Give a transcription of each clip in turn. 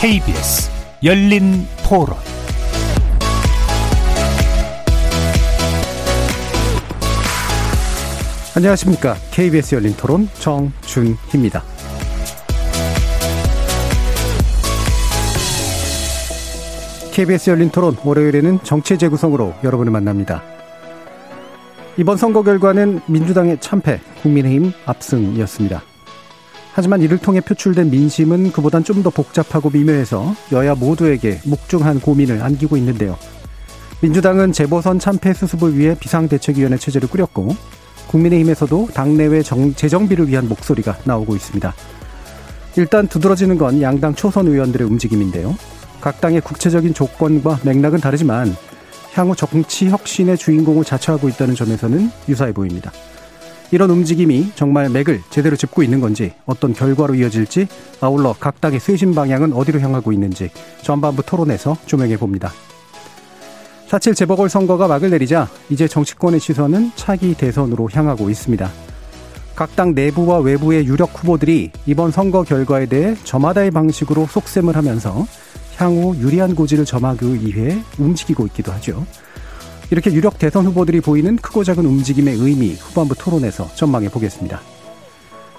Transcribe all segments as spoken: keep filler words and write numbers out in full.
케이비에스 열린토론 안녕하십니까. 케이비에스 열린토론 정준희입니다. 케이비에스 열린토론 월요일에는 정치 재구성으로 여러분을 만납니다. 이번 선거 결과는 민주당의 참패, 국민의힘 압승이었습니다. 하지만 이를 통해 표출된 민심은 그보단 좀 더 복잡하고 미묘해서 여야 모두에게 묵중한 고민을 안기고 있는데요. 민주당은 재보선 참패 수습을 위해 비상대책위원회 체제를 꾸렸고 국민의힘에서도 당내외 정, 재정비를 위한 목소리가 나오고 있습니다. 일단 두드러지는 건 양당 초선 의원들의 움직임인데요. 각 당의 국체적인 조건과 맥락은 다르지만 향후 정치 혁신의 주인공을 자처하고 있다는 점에서는 유사해 보입니다. 이런 움직임이 정말 맥을 제대로 짚고 있는 건지, 어떤 결과로 이어질지, 아울러 각 당의 쇄신 방향은 어디로 향하고 있는지 전반부 토론에서 조명해 봅니다. 사칠 재보궐선거가 막을 내리자 이제 정치권의 시선은 차기 대선으로 향하고 있습니다. 각 당 내부와 외부의 유력 후보들이 이번 선거 결과에 대해 저마다의 방식으로 속셈을 하면서 향후 유리한 고지를 점하기 위해 움직이고 있기도 하죠. 이렇게 유력 대선 후보들이 보이는 크고 작은 움직임의 의미, 후반부 토론에서 전망해 보겠습니다.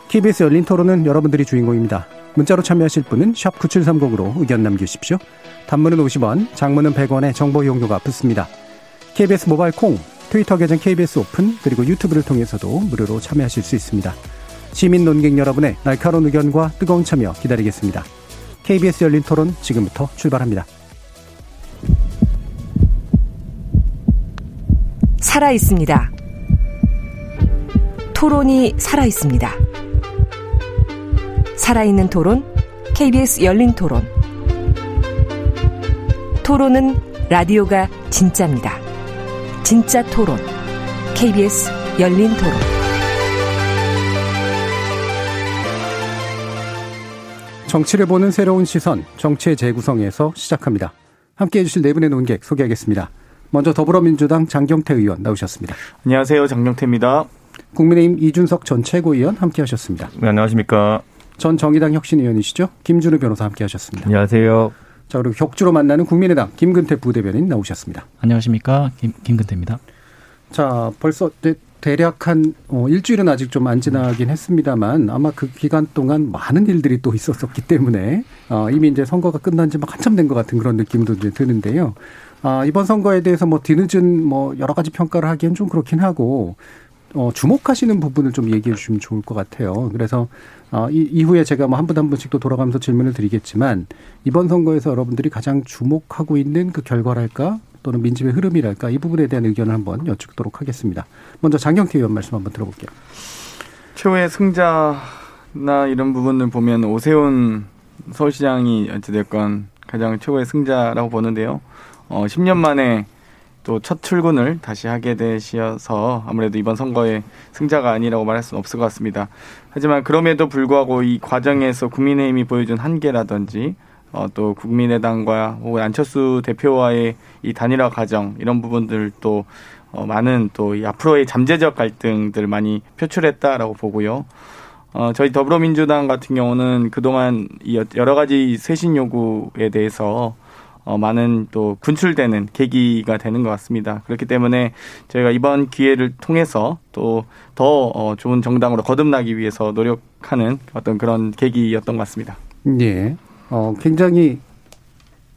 케이비에스 열린 토론은 여러분들이 주인공입니다. 문자로 참여하실 분은 샵 구칠삼공으로 의견 남겨주십시오. 단문은 오십 원, 장문은 백 원의 정보 이용료가 붙습니다. 케이비에스 모바일 콩, 트위터 계정 케이비에스 오픈, 그리고 유튜브를 통해서도 무료로 참여하실 수 있습니다. 시민 논객 여러분의 날카로운 의견과 뜨거운 참여 기다리겠습니다. 케이비에스 열린 토론 지금부터 출발합니다. 살아있습니다. 토론이 살아있습니다. 살아있는 토론, 케이비에스 열린 토론. 토론은 라디오가 진짜입니다. 진짜 토론, 케이비에스 열린 토론. 정치를 보는 새로운 시선, 정치의 재구성에서 시작합니다. 함께해 주실 네 분의 논객 소개하겠습니다. 먼저 더불어민주당 장경태 의원 나오셨습니다. 안녕하세요. 장경태입니다. 국민의힘 이준석 전 최고위원 함께하셨습니다. 네, 안녕하십니까. 전 정의당 혁신위원이시죠. 김준우 변호사 함께하셨습니다. 안녕하세요. 자, 그리고 격주로 만나는 국민의당 김근태 부대변인 나오셨습니다. 안녕하십니까. 김, 김근태입니다. 자, 벌써 대, 대략 한 어, 일주일은 아직 좀 안 지나긴 했습니다만 아마 그 기간 동안 많은 일들이 또 있었었기 때문에 어, 이미 이제 선거가 끝난 지 막 한참 된 것 같은 그런 느낌도 이제 드는데요. 아, 이번 선거에 대해서 뭐 뒤늦은 뭐 여러 가지 평가를 하기엔 좀 그렇긴 하고, 어, 주목하시는 부분을 좀 얘기해 주시면 좋을 것 같아요. 그래서, 어, 이, 이후에 제가 뭐 한 분 한 분씩 또 돌아가면서 질문을 드리겠지만, 이번 선거에서 여러분들이 가장 주목하고 있는 그 결과랄까, 또는 민심의 흐름이랄까, 이 부분에 대한 의견을 한번 여쭙도록 하겠습니다. 먼저 장경태 의원 말씀 한번 들어볼게요. 최후의 승자나 이런 부분을 보면 오세훈 서울시장이 어찌됐건 가장 최후의 승자라고 보는데요. 어, 십 년 만에 또 첫 출근을 다시 하게 되셔서 아무래도 이번 선거의 승자가 아니라고 말할 수는 없을 것 같습니다. 하지만 그럼에도 불구하고 이 과정에서 국민의힘이 보여준 한계라든지 어, 또 국민의당과 혹은 안철수 대표와의 이 단일화 과정 이런 부분들 또 어, 많은 또 이 앞으로의 잠재적 갈등들 많이 표출했다라고 보고요. 어, 저희 더불어민주당 같은 경우는 그동안 이 여러 가지 쇄신 요구에 대해서 어, 많은 또 분출되는 계기가 되는 것 같습니다. 그렇기 때문에 저희가 이번 기회를 통해서 또 더 어, 좋은 정당으로 거듭나기 위해서 노력하는 어떤 그런 계기였던 것 같습니다. 예. 어, 굉장히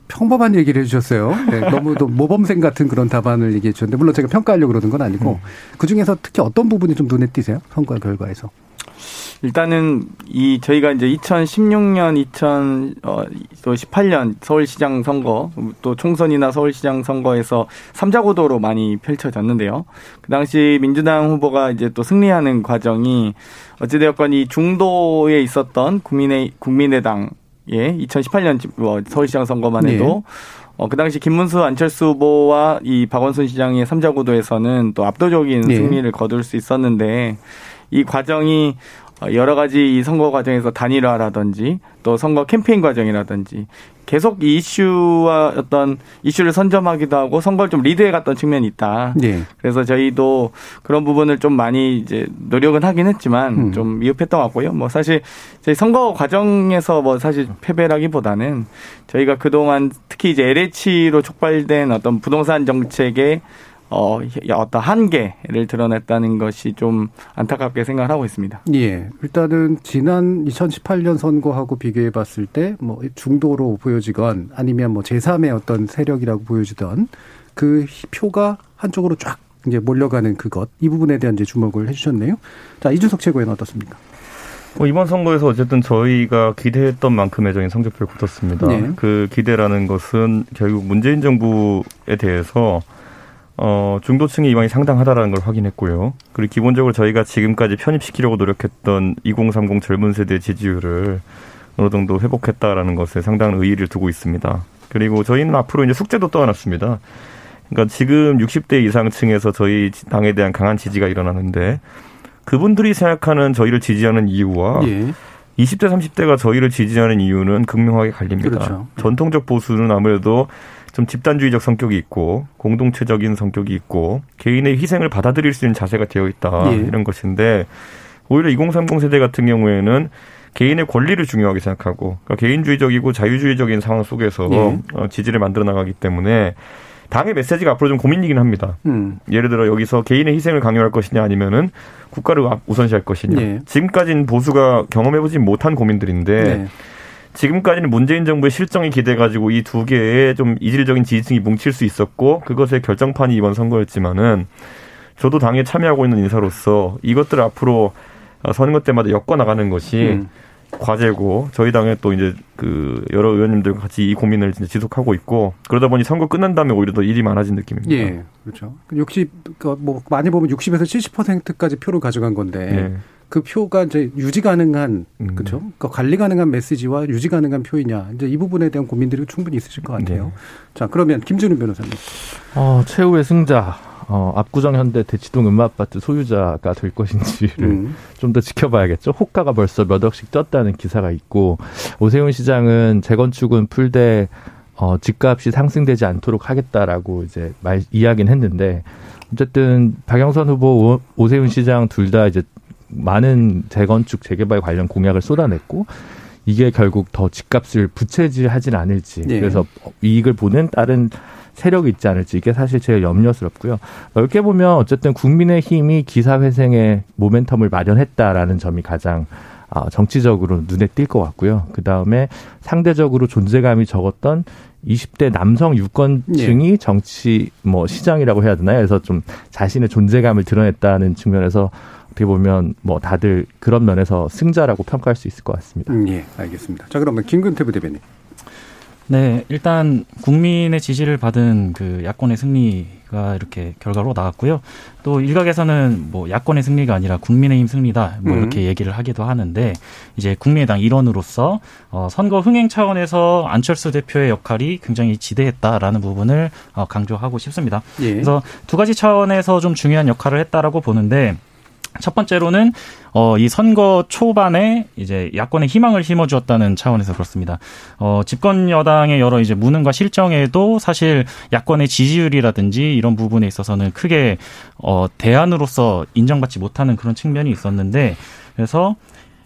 평범한 얘기를 해주셨어요. 네, 너무도 모범생 같은 그런 답안을 얘기해 주셨는데, 물론 제가 평가하려고 그러는 건 아니고, 음. 그 중에서 특히 어떤 부분이 좀 눈에 띄세요? 선거 결과에서. 일단은 이 저희가 이제 이천십육 년, 이천십팔 년 서울시장 선거 또 총선이나 서울시장 선거에서 삼자구도로 많이 펼쳐졌는데요. 그 당시 민주당 후보가 이제 또 승리하는 과정이 어찌되었건 이 중도에 있었던 국민의 국민의당 예 이천십팔 년 서울시장 선거만 해도 네. 어, 그 당시 김문수, 안철수 후보와 이 박원순 시장의 삼자구도에서는 또 압도적인 네. 승리를 거둘 수 있었는데. 이 과정이 여러 가지 이 선거 과정에서 단일화라든지 또 선거 캠페인 과정이라든지 계속 이 이슈와 어떤 이슈를 선점하기도 하고 선거를 좀 리드해갔던 측면이 있다. 예. 그래서 저희도 그런 부분을 좀 많이 이제 노력은 하긴 했지만 음. 좀 미흡했던 것 같고요. 뭐 사실 저희 선거 과정에서 뭐 사실 패배라기보다는 저희가 그동안 특히 이제 엘에이치로 촉발된 어떤 부동산 정책의 어, 어떤 한계를 드러냈다는 것이 좀 안타깝게 생각을 하고 있습니다. 예. 일단은 지난 이천십팔 년 선거하고 비교해 봤을 때 뭐 중도로 보여지건 아니면 뭐 제삼의 어떤 세력이라고 보여지던 그 표가 한쪽으로 쫙 이제 몰려가는 그것, 이 부분에 대한 이제 주목을 해 주셨네요. 자, 이준석 최고위원 어떻습니까? 뭐 이번 선거에서 어쨌든 저희가 기대했던 만큼의적인 성적표를 거뒀습니다. 네. 그 기대라는 것은 결국 문재인 정부에 대해서 어, 중도층의 이방이 상당하다라는 걸 확인했고요. 그리고 기본적으로 저희가 지금까지 편입시키려고 노력했던 이공삼공 젊은 세대의 지지율을 어느 정도 회복했다라는 것에 상당한 의의를 두고 있습니다. 그리고 저희는 앞으로 이제 숙제도 떠안았습니다. 그러니까 지금 육십 대 이상층에서 저희 당에 대한 강한 지지가 일어나는데 그분들이 생각하는 저희를 지지하는 이유와 예. 이십 대, 삼십 대가 저희를 지지하는 이유는 극명하게 갈립니다. 그렇죠. 전통적 보수는 아무래도 좀 집단주의적 성격이 있고 공동체적인 성격이 있고 개인의 희생을 받아들일 수 있는 자세가 되어 있다. 예. 이런 것인데 오히려 이공삼공 세대 같은 경우에는 개인의 권리를 중요하게 생각하고 그러니까 개인주의적이고 자유주의적인 상황 속에서 예. 지지를 만들어 나가기 때문에 당의 메시지가 앞으로 좀 고민이긴 합니다. 음. 예를 들어 여기서 개인의 희생을 강요할 것이냐 아니면은 국가를 우선시할 것이냐. 예. 지금까지는 보수가 경험해보지 못한 고민들인데 예. 지금까지는 문재인 정부의 실정이 기대가지고 이 두 개의 좀 이질적인 지지층이 뭉칠 수 있었고 그것의 결정판이 이번 선거였지만은 저도 당에 참여하고 있는 인사로서 이것들 앞으로 선거 때마다 엮어 나가는 것이 음. 과제고 저희 당에 또 이제 그 여러 의원님들과 같이 이 고민을 진짜 지속하고 있고 그러다 보니 선거 끝난 다음에 오히려 더 일이 많아진 느낌입니다. 예, 그렇죠. 육십, 그러니까 뭐 많이 보면 육십에서 칠십 퍼센트까지 표를 가져간 건데. 예. 그 표가 이제 유지 가능한, 음. 그죠? 그러니까 관리 가능한 메시지와 유지 가능한 표이냐. 이제 이 부분에 대한 고민들이 충분히 있으실 것 같아요. 네. 자, 그러면 김준우 변호사님. 어, 최후의 승자, 어, 압구정 현대 대치동 음마아파트 소유자가 될 것인지를 음. 좀 더 지켜봐야겠죠. 호가가 벌써 몇 억씩 뛰었다는 기사가 있고, 오세훈 시장은 재건축은 풀되, 어, 집값이 상승되지 않도록 하겠다라고 이제 말, 이야기는 했는데, 어쨌든 박영선 후보, 오세훈 시장 둘 다 이제 많은 재건축, 재개발 관련 공약을 쏟아냈고 이게 결국 더 집값을 부채질하진 않을지 네. 그래서 이익을 보는 다른 세력이 있지 않을지 이게 사실 제일 염려스럽고요. 넓게 보면 어쨌든 국민의힘이 기사회생의 모멘텀을 마련했다라는 점이 가장 정치적으로 눈에 띌 것 같고요. 그다음에 상대적으로 존재감이 적었던 이십 대 남성 유권층이 네. 정치 뭐 시장이라고 해야 되나요? 그래서 좀 자신의 존재감을 드러냈다는 측면에서 어떻게 보면 뭐 다들 그런 면에서 승자라고 평가할 수 있을 것 같습니다. 음, 예, 알겠습니다. 자, 그러면 김근태 부대변인. 네, 일단 국민의 지지를 받은 그 야권의 승리가 이렇게 결과로 나왔고요. 또 일각에서는 뭐 야권의 승리가 아니라 국민의힘 승리다 뭐 이렇게 음. 얘기를 하기도 하는데 이제 국민의당 일원으로서 어, 선거 흥행 차원에서 안철수 대표의 역할이 굉장히 지대했다라는 부분을 어, 강조하고 싶습니다. 예. 그래서 두 가지 차원에서 좀 중요한 역할을 했다라고 보는데. 첫 번째로는 어, 이 선거 초반에 이제 야권의 희망을 심어주었다는 차원에서 그렇습니다. 어, 집권 여당의 여러 이제 무능과 실정에도 사실 야권의 지지율이라든지 이런 부분에 있어서는 크게 어, 대안으로서 인정받지 못하는 그런 측면이 있었는데 그래서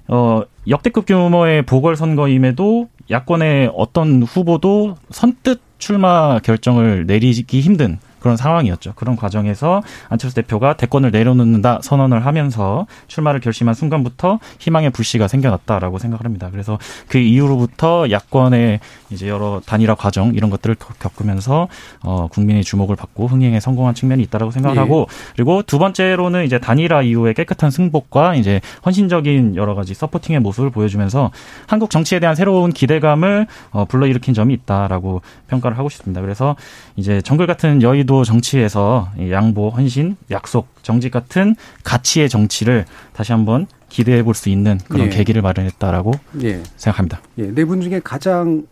어, 역대급 규모의 보궐선거임에도 야권의 어떤 후보도 선뜻 출마 결정을 내리기 힘든 그런 상황이었죠. 그런 과정에서 안철수 대표가 대권을 내려놓는다 선언을 하면서 출마를 결심한 순간부터 희망의 불씨가 생겨났다라고 생각을 합니다. 그래서 그 이후로부터 야권의 이제 여러 단일화 과정 이런 것들을 겪으면서 어, 국민의 주목을 받고 흥행에 성공한 측면이 있다라고 생각하고 예. 그리고 두 번째로는 이제 단일화 이후의 깨끗한 승복과 이제 헌신적인 여러 가지 서포팅의 모습을 보여주면서 한국 정치에 대한 새로운 기대감을 어, 불러일으킨 점이 있다라고 평가를 하고 싶습니다. 그래서 이제 정글 같은 여의 도 정치에서 양보, 헌신, 약속, 정직 같은 가치의 정치를 다시 한번 기대해 볼 수 있는 그런 예. 계기를 마련했다라고 예. 생각합니다. 예. 네 분 중에 가장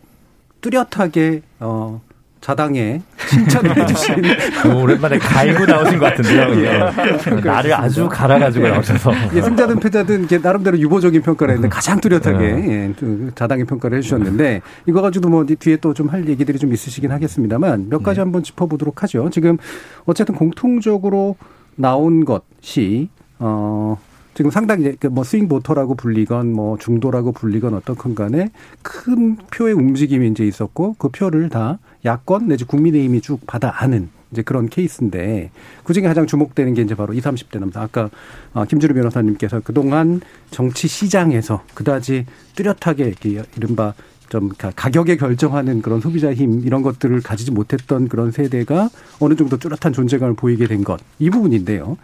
뚜렷하게 어, 자당의 칭찬을 해주신. 오랜만에 갈고 나오신 것 같은데요. 예. 그러니까 나를 아주 갈아가지고 나오셔서. 예, 승자든 패자든 나름대로 유보적인 평가를 했는데 가장 뚜렷하게 예. 예, 자당의 평가를 해주셨는데 이거 가지고도 뭐 뒤에 또 좀 할 얘기들이 좀 있으시긴 하겠습니다만 몇 가지 네. 한번 짚어보도록 하죠. 지금 어쨌든 공통적으로 나온 것이 어. 지금 상당히 뭐 스윙 보터라고 불리건 뭐 중도라고 불리건 어떻건 간에 큰 표의 움직임이 이제 있었고 그 표를 다 야권 내지 국민의힘이 쭉 받아 안은 이제 그런 케이스인데 그중에 가장 주목되는 게 이제 바로 이십, 삼십 대 남성. 아까 김준우 변호사님께서 그동안 정치 시장에서 그다지 뚜렷하게 이른바 좀 가격에 결정하는 그런 소비자 힘 이런 것들을 가지지 못했던 그런 세대가 어느 정도 뚜렷한 존재감을 보이게 된 것. 이 부분인데요.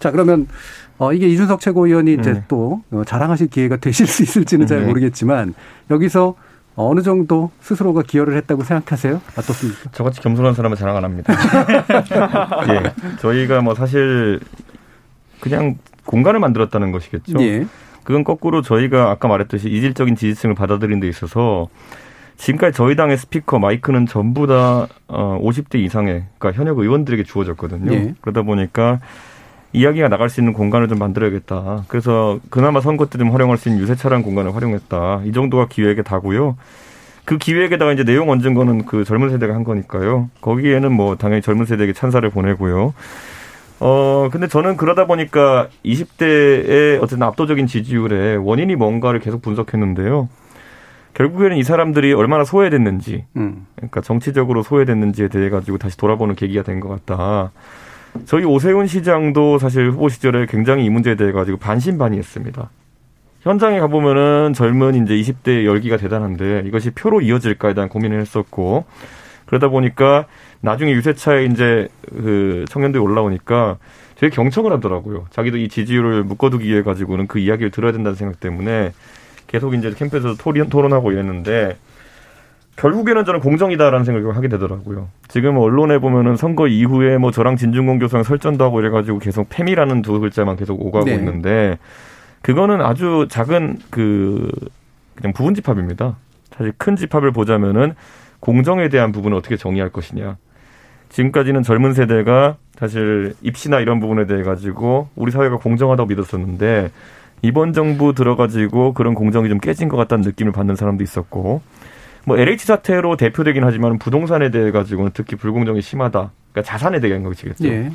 자, 그러면 어 이게 이준석 최고위원이 이제 네. 또 자랑하실 기회가 되실 수 있을지는 잘 모르겠지만 여기서 어느 정도 스스로가 기여를 했다고 생각하세요? 어떻습니까? 저같이 겸손한 사람은 자랑 안 합니다. 예, 저희가 뭐 사실 그냥 공간을 만들었다는 것이겠죠. 예. 그건 거꾸로 저희가 아까 말했듯이 이질적인 지지층을 받아들인 데 있어서 지금까지 저희 당의 스피커, 마이크는 전부 다 오십 대 이상의 그러니까 현역 의원들에게 주어졌거든요. 예. 그러다 보니까 이야기가 나갈 수 있는 공간을 좀 만들어야겠다. 그래서 그나마 선거 때 좀 활용할 수 있는 유세차량 공간을 활용했다. 이 정도가 기획에 다고요. 그 기획에다가 이제 내용 얹은 거는 그 젊은 세대가 한 거니까요. 거기에는 뭐 당연히 젊은 세대에게 찬사를 보내고요. 어, 근데 저는 그러다 보니까 이십 대의 어쨌든 압도적인 지지율의 원인이 뭔가를 계속 분석했는데요. 결국에는 이 사람들이 얼마나 소외됐는지, 음. 그러니까 정치적으로 소외됐는지에 대해 가지고 다시 돌아보는 계기가 된 것 같다. 저희 오세훈 시장도 사실 후보 시절에 굉장히 이 문제에 대해 가지고 반신반의했습니다. 현장에 가보면은 젊은 이제 이십 대 열기가 대단한데 이것이 표로 이어질까에 대한 고민을 했었고, 그러다 보니까 나중에 유세차에 이제 그 청년들이 올라오니까 되게 경청을 하더라고요. 자기도 이 지지율을 묶어두기 위해 가지고는 그 이야기를 들어야 된다는 생각 때문에 계속 이제 캠프에서 토론하고 이랬는데 결국에는 저는 공정이다라는 생각을 하게 되더라고요. 지금 언론에 보면은 선거 이후에 뭐 저랑 진중권 교수랑 설전도 하고 이래가지고 계속 패미라는 두 글자만 계속 오가고 네. 있는데 그거는 아주 작은 그 그냥 부분 집합입니다. 사실 큰 집합을 보자면은 공정에 대한 부분을 어떻게 정의할 것이냐. 지금까지는 젊은 세대가 사실 입시나 이런 부분에 대해 가지고 우리 사회가 공정하다고 믿었었는데 이번 정부 들어가지고 그런 공정이 좀 깨진 것 같다는 느낌을 받는 사람도 있었고. 뭐 엘에이치 사태로 대표되긴 하지만 부동산에 대해 가지고는 특히 불공정이 심하다. 그러니까 자산에 대한 것이겠죠. 예.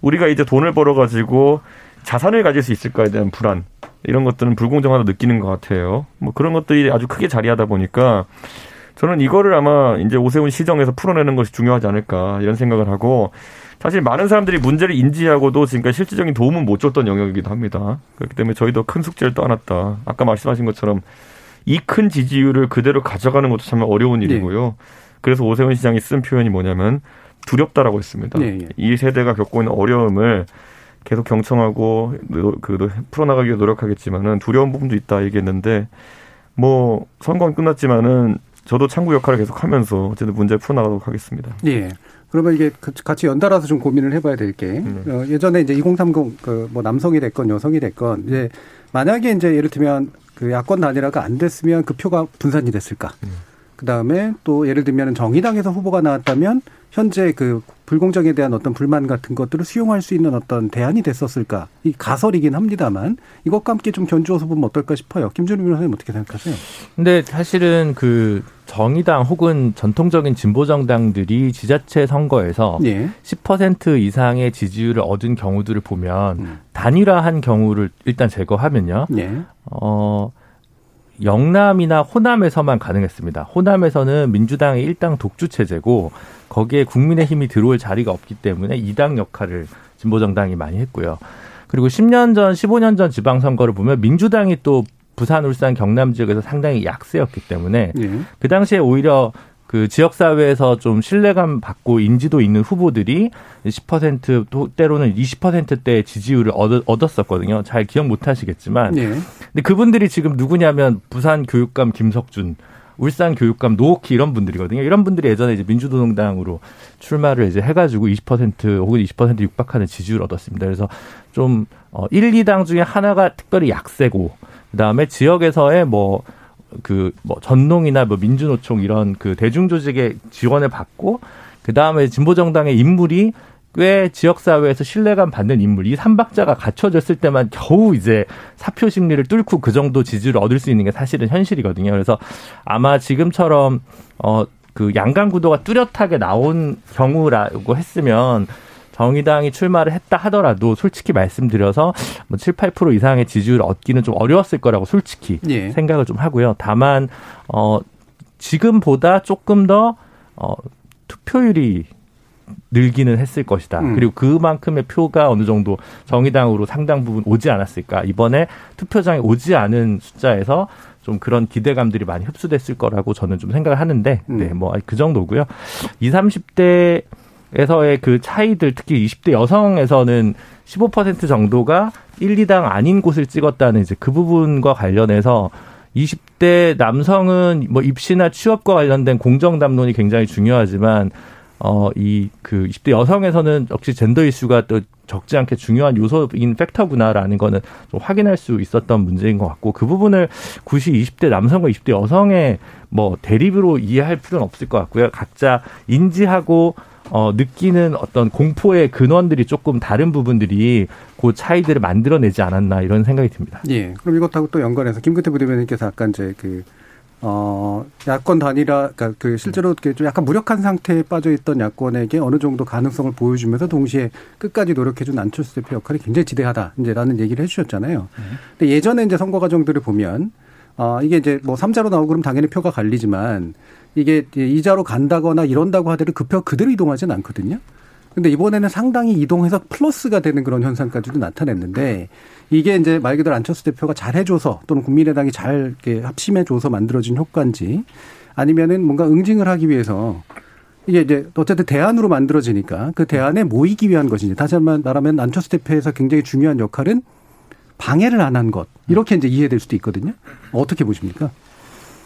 우리가 이제 돈을 벌어 가지고 자산을 가질 수 있을까에 대한 불안 이런 것들은 불공정하다 느끼는 것 같아요. 뭐 그런 것들이 아주 크게 자리하다 보니까 저는 이거를 아마 이제 오세훈 시정에서 풀어내는 것이 중요하지 않을까 이런 생각을 하고 사실 많은 사람들이 문제를 인지하고도 지금까지 실질적인 도움은 못 줬던 영역이기도 합니다. 그렇기 때문에 저희도 큰 숙제를 떠안았다. 아까 말씀하신 것처럼. 이 큰 지지율을 그대로 가져가는 것도 참 어려운 일이고요. 네. 그래서 오세훈 시장이 쓴 표현이 뭐냐면 두렵다라고 했습니다. 네, 네. 이 세대가 겪고 있는 어려움을 계속 경청하고 그 풀어나가기 위해 노력하겠지만은 두려운 부분도 있다 얘기했는데 뭐 선거는 끝났지만은 저도 창구 역할을 계속하면서 어쨌든 문제 풀어나가도록 하겠습니다. 네. 그러면 이게 같이 연달아서 좀 고민을 해봐야 될 게 네. 어, 예전에 이제 이공삼공 그 뭐 남성이 됐건 여성이 됐건 이제 만약에 이제 예를 들면 그 야권 단일화가 안 됐으면 그 표가 분산이 됐을까? 음. 그 다음에 또 예를 들면 정의당에서 후보가 나왔다면 현재 그 불공정에 대한 어떤 불만 같은 것들을 수용할 수 있는 어떤 대안이 됐었을까? 이 가설이긴 합니다만 이것과 함께 좀 견주어서 보면 어떨까 싶어요. 김준우 변호사님 어떻게 생각하세요? 근데 사실은 그 정의당 혹은 전통적인 진보 정당들이 지자체 선거에서 예. 십 퍼센트 이상의 지지율을 얻은 경우들을 보면 음. 단일화한 경우를 일단 제거하면요. 예. 어 영남이나 호남에서만 가능했습니다. 호남에서는 민주당의 일당 독주 체제고 거기에 국민의힘이 들어올 자리가 없기 때문에 이당 역할을 진보정당이 많이 했고요. 그리고 십 년 전, 십오 년 전 지방선거를 보면 민주당이 또 부산, 울산, 경남 지역에서 상당히 약세였기 때문에 네. 그 당시에 오히려 그 지역사회에서 좀 신뢰감 받고 인지도 있는 후보들이 십 퍼센트 때로는 이십 퍼센트대의 지지율을 얻었었거든요. 잘 기억 못하시겠지만. 네. 근데 그분들이 지금 누구냐면 부산 교육감 김석준, 울산 교육감 노옥희 이런 분들이거든요. 이런 분들이 예전에 이제 민주노동당으로 출마를 이제 해가지고 이십 퍼센트 혹은 이십 퍼센트 육박하는 지지율을 얻었습니다. 그래서 좀 일, 이 당 중에 하나가 특별히 약세고 그 다음에 지역에서의 뭐 그, 뭐, 전농이나 뭐, 민주노총 이런 그 대중조직의 지원을 받고, 그다음에 진보정당의 인물이 꽤 지역사회에서 신뢰감 받는 인물, 이 삼박자가 갖춰졌을 때만 겨우 이제 사표 심리를 뚫고 그 정도 지지를 얻을 수 있는 게 사실은 현실이거든요. 그래서 아마 지금처럼 어, 그 양강 구도가 뚜렷하게 나온 경우라고 했으면 정의당이 출마를 했다 하더라도 솔직히 말씀드려서 뭐 칠, 팔 퍼센트 이상의 지지율을 얻기는 좀 어려웠을 거라고 솔직히 예. 생각을 좀 하고요. 다만 어, 지금보다 조금 더 어, 투표율이 늘기는 했을 것이다. 음. 그리고 그만큼의 표가 어느 정도 정의당으로 상당 부분 오지 않았을까. 이번에 투표장에 오지 않은 숫자에서 좀 그런 기대감들이 많이 흡수됐을 거라고 저는 좀 생각을 하는데, 음. 네, 뭐 그 정도고요. 이십, 삼십 대에서의 그 차이들, 특히 이십 대 여성에서는 십오 퍼센트 정도가 일, 이당 아닌 곳을 찍었다는 이제 그 부분과 관련해서 이십 대 남성은 뭐 입시나 취업과 관련된 공정 담론이 굉장히 중요하지만 어, 이, 그, 이십 대 여성에서는 역시 젠더 이슈가 또 적지 않게 중요한 요소인 팩터구나라는 거는 좀 확인할 수 있었던 문제인 것 같고, 그 부분을 굳이 이십 대 남성과 이십 대 여성의 뭐 대립으로 이해할 필요는 없을 것 같고요. 각자 인지하고, 어, 느끼는 어떤 공포의 근원들이 조금 다른 부분들이 그 차이들을 만들어내지 않았나 이런 생각이 듭니다. 예. 그럼 이것하고 또 연관해서 김근태 부대변인께서 아까 이제 그, 어, 야권 단일화, 그러니까 그 실제로 좀 약간 무력한 상태에 빠져있던 야권에게 어느 정도 가능성을 보여주면서 동시에 끝까지 노력해준 안철수 대표 역할이 굉장히 지대하다, 이제라는 얘기를 해주셨잖아요. 네. 근데 예전에 이제 선거 과정들을 보면, 어, 이게 이제 뭐 삼자로 나오고 그러면 당연히 표가 갈리지만 이게 이자로 간다거나 이런다고 하더라도 그 표 그대로 이동하진 않거든요. 근데 이번에는 상당히 이동해서 플러스가 되는 그런 현상까지도 나타냈는데, 이게 이제 말 그대로 안철수 대표가 잘해줘서 또는 국민의당이 잘 이렇게 합심해줘서 만들어진 효과인지, 아니면은 뭔가 응징을 하기 위해서 이게 이제 어쨌든 대안으로 만들어지니까 그 대안에 모이기 위한 것인지, 다시 한번 말하면 안철수 대표에서 굉장히 중요한 역할은 방해를 안 한 것, 이렇게 이제 이해될 수도 있거든요. 어떻게 보십니까?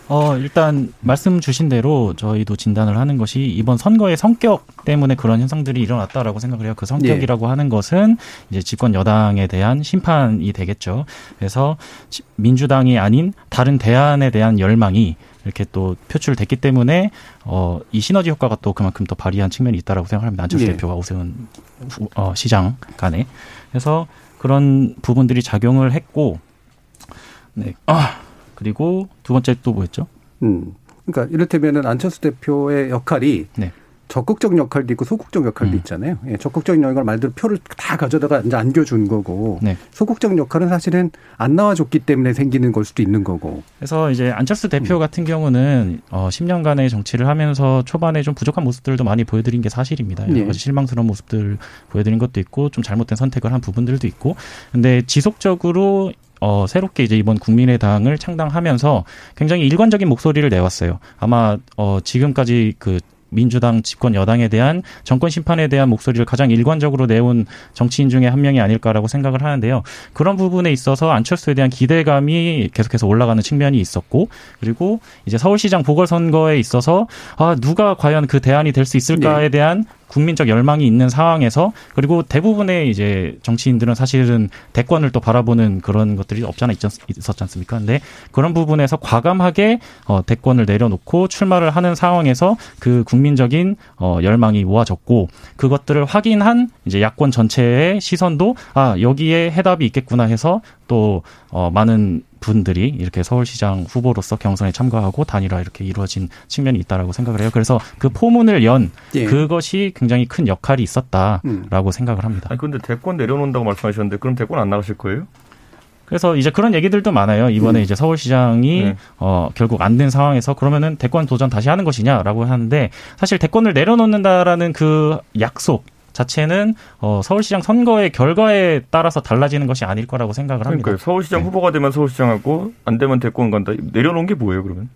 어, 일단 말씀 주신 대로 저희도 진단을 하는 것이 이번 선거의 성격 때문에 그런 현상들이 일어났다라고 생각을 해요. 그 성격이라고 예. 하는 것은 이제 집권 여당에 대한 심판이 되겠죠. 그래서 민주당이 아닌 다른 대안에 대한 열망이 이렇게 또 표출됐기 때문에 어, 이 시너지 효과가 또 그만큼 더 발휘한 측면이 있다라고 생각합니다. 안철수 예. 대표와 오세훈 후, 어, 시장 간에. 그래서 그런 부분들이 작용을 했고, 네. 아. 그리고 두 번째 또 뭐였죠? 음, 그러니까 이를테면은 안철수 대표의 역할이 네. 적극적 역할도 있고 소극적 역할도 음. 있잖아요. 예, 적극적 역할은 말대로 표를 다 가져다가 이제 안겨준 거고, 네. 소극적 역할은 사실은 안 나와줬기 때문에 생기는 걸 수도 있는 거고. 그래서 이제 안철수 대표 음. 같은 경우는 어, 십 년간의 정치를 하면서 초반에 좀 부족한 모습들도 많이 보여드린 게 사실입니다. 여러 가지 예. 실망스러운 모습들 보여드린 것도 있고, 좀 잘못된 선택을 한 부분들도 있고, 근데 지속적으로 어, 새롭게 이제 이번 국민의당을 창당하면서 굉장히 일관적인 목소리를 내왔어요. 아마, 어, 지금까지 그 민주당 집권 여당에 대한 정권 심판에 대한 목소리를 가장 일관적으로 내온 정치인 중에 한 명이 아닐까라고 생각을 하는데요. 그런 부분에 있어서 안철수에 대한 기대감이 계속해서 올라가는 측면이 있었고, 그리고 이제 서울시장 보궐선거에 있어서 아, 누가 과연 그 대안이 될 수 있을까에 대한 국민적 열망이 있는 상황에서, 그리고 대부분의 이제 정치인들은 사실은 대권을 또 바라보는 그런 것들이 없지 않아 있었지 않습니까? 근데 그런 부분에서 과감하게 어, 대권을 내려놓고 출마를 하는 상황에서 그 국민적인 어, 열망이 모아졌고, 그것들을 확인한 이제 야권 전체의 시선도 아, 여기에 해답이 있겠구나 해서 또 어, 많은 분들이 이렇게 서울시장 후보로서 경선에 참가하고 단일화 이렇게 이루어진 측면이 있다라고 생각을 해요. 그래서 그 포문을 연 예. 그것이 굉장히 큰 역할이 있었다라고 음. 생각을 합니다. 아니, 근데 대권 내려놓는다고 말씀하셨는데 그럼 대권 안 나가실 거예요? 그래서 이제 그런 얘기들도 많아요. 이번에 음. 이제 서울시장이 네. 어, 결국 안 된 상황에서 그러면은 대권 도전 다시 하는 것이냐라고 하는데, 사실 대권을 내려놓는다라는 그 약속 자체는 어, 서울시장 선거의 결과에 따라서 달라지는 것이 아닐 거라고 생각을 합니다. 그러니까요. 서울시장 네. 후보가 되면 서울시장하고 안 되면 대권 간다. 내려놓은 게 뭐예요 그러면?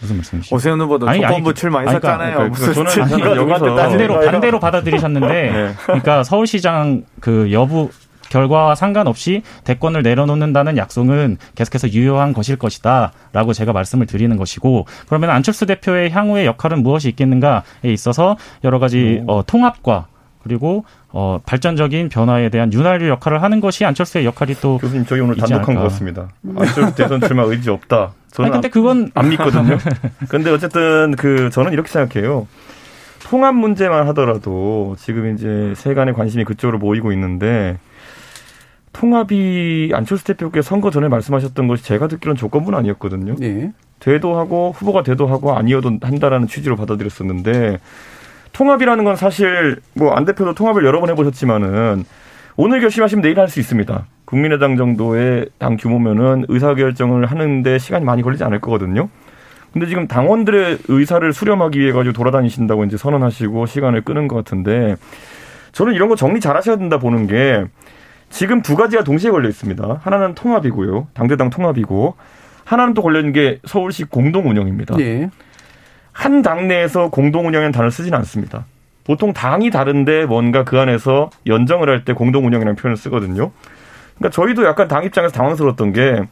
무슨 말씀이시죠? 오세훈 후보도 조건부 출마 했었잖아요. 저는 여기서 반대로, 반대로 받아들이셨는데 네. 그러니까 서울시장 그 여부 결과와 상관없이 대권을 내려놓는다는 약속은 계속해서 유효한 것일 것이다 라고 제가 말씀을 드리는 것이고, 그러면 안철수 대표의 향후의 역할은 무엇이 있겠는가에 있어서 여러 가지 어, 통합과 그리고 어, 발전적인 변화에 대한 윤활유 역할을 하는 것이 안철수의 역할이 또 교수님 저희 오늘 단독한 것 같습니다. 안철수 대선 출마 의지 없다. 저는 아니, 근데 그건... 안 믿거든요. 근데 어쨌든 그 저는 이렇게 생각해요. 통합 문제만 하더라도 지금 이제 세간의 관심이 그쪽으로 모이고 있는데, 통합이 안철수 대표께 선거 전에 말씀하셨던 것이 제가 듣기로는 조건부는 아니었거든요. 네. 돼도 하고 후보가 돼도 하고 아니어도 한다라는 취지로 받아들였었는데, 통합이라는 건 사실 뭐 안 대표도 통합을 여러 번 해보셨지만은 오늘 결심하시면 내일 할 수 있습니다. 국민의당 정도의 당 규모면은 의사결정을 하는데 시간이 많이 걸리지 않을 거거든요. 근데 지금 당원들의 의사를 수렴하기 위해 가지고 돌아다니신다고 이제 선언하시고 시간을 끄는 것 같은데, 저는 이런 거 정리 잘 하셔야 된다 보는 게, 지금 두 가지가 동시에 걸려 있습니다. 하나는 통합이고요. 당대당 통합이고, 하나는 또 걸려 있는 게 서울시 공동 운영입니다. 네. 한 당내에서 공동 운영이라는 단어를 쓰진 않습니다. 보통 당이 다른데 뭔가 그 안에서 연정을 할 때 공동 운영이라는 표현을 쓰거든요. 그러니까 저희도 약간 당 입장에서 당황스러웠던 게,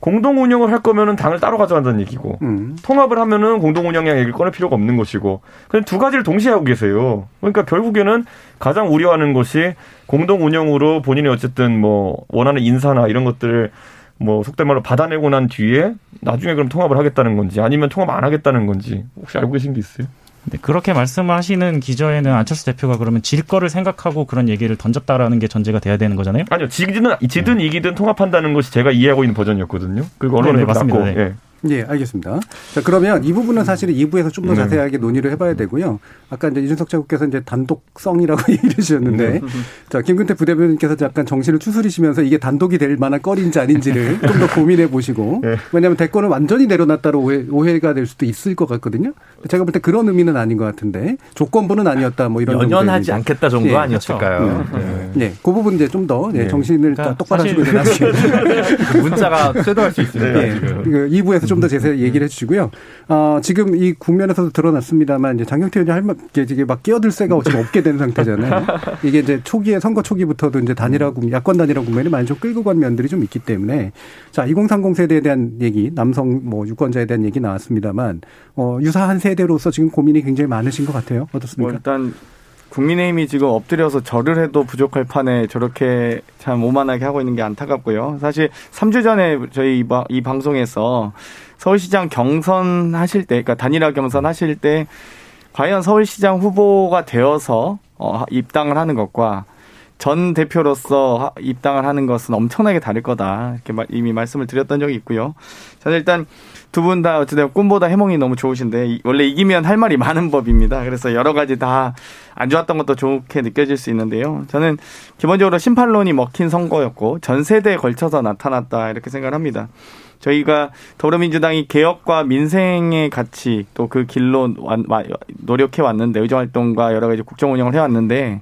공동 운영을 할 거면은 당을 따로 가져간다는 얘기고, 음. 통합을 하면은 공동 운영이라는 얘기를 꺼낼 필요가 없는 것이고, 그냥 두 가지를 동시에 하고 계세요. 그러니까 결국에는 가장 우려하는 것이 공동 운영으로 본인이 어쨌든 뭐 원하는 인사나 이런 것들을 뭐 속된 말로 받아내고 난 뒤에 나중에 그럼 통합을 하겠다는 건지, 아니면 통합 안 하겠다는 건지, 혹시 알고 계신 게 있어요? 네, 그렇게 말씀하시는 기저에는 안철수 대표가 그러면 질 거를 생각하고 그런 얘기를 던졌다라는 게 전제가 돼야 되는 거잖아요? 아니요. 지든, 지든 네. 이기든 통합한다는 것이 제가 이해하고 있는 버전이었거든요. 그리고 언론에 맞습니다. 네. 예. 네, 알겠습니다. 자, 그러면 이 부분은 사실 이 부에서 좀 더 네. 자세하게 논의를 해봐야 되고요. 아까 이제 이준석 최고께서 이제 단독성이라고 얘기를 주셨는데, 네. 자, 김근태 부대변인께서 약간 정신을 추스리시면서 이게 단독이 될 만한 거리인지 아닌지를 좀 더 고민해 보시고, 네. 왜냐하면 대권을 완전히 내려놨다로 오해, 오해가 될 수도 있을 것 같거든요. 제가 볼 때 그런 의미는 아닌 것 같은데, 조건부는 아니었다, 뭐 이런. 연연하지 않겠다 정도 네, 아니었을까요? 그렇죠. 네. 네. 네, 그 부분 이제 좀 더 네. 정신을 그러니까 똑바로 하시고 내놨어요. 문자가 쇄도할 수 있습니다. 네. 네. 이 부에서 좀 더 자세히 얘기를 해주시고요. 어, 지금 이 국면에서도 드러났습니다만, 이제 장경태 의원이 할 말, 이게 막 끼어들 새가 지금 없게 된 상태잖아요. 이게 이제 초기에, 선거 초기부터도 이제 단일화, 야권 단일화 국면을 많이 좀 끌고 간 면들이 좀 있기 때문에, 자, 이공삼공 세대에 대한 얘기, 남성 뭐 유권자에 대한 얘기 나왔습니다만, 어, 유사한 세대로서 지금 고민이 굉장히 많으신 것 같아요. 어떻습니까? 뭐 일단, 국민의힘이 지금 엎드려서 절을 해도 부족할 판에 저렇게 참 오만하게 하고 있는 게 안타깝고요. 사실 삼 주 전에 저희 이 방송에서 서울시장 경선 하실 때, 그러니까 단일화 경선 하실 때 과연 서울시장 후보가 되어서 입당을 하는 것과 전 대표로서 입당을 하는 것은 엄청나게 다를 거다, 이렇게 이미 말씀을 드렸던 적이 있고요. 저는 일단 두 분 다 어쨌든 꿈보다 해몽이 너무 좋으신데, 원래 이기면 할 말이 많은 법입니다. 그래서 여러 가지 다 안 좋았던 것도 좋게 느껴질 수 있는데요. 저는 기본적으로 심판론이 먹힌 선거였고 전 세대에 걸쳐서 나타났다, 이렇게 생각을 합니다. 저희가 더불어민주당이 개혁과 민생의 가치, 또 그 길로 노력해 왔는데, 의정활동과 여러 가지 국정 운영을 해왔는데,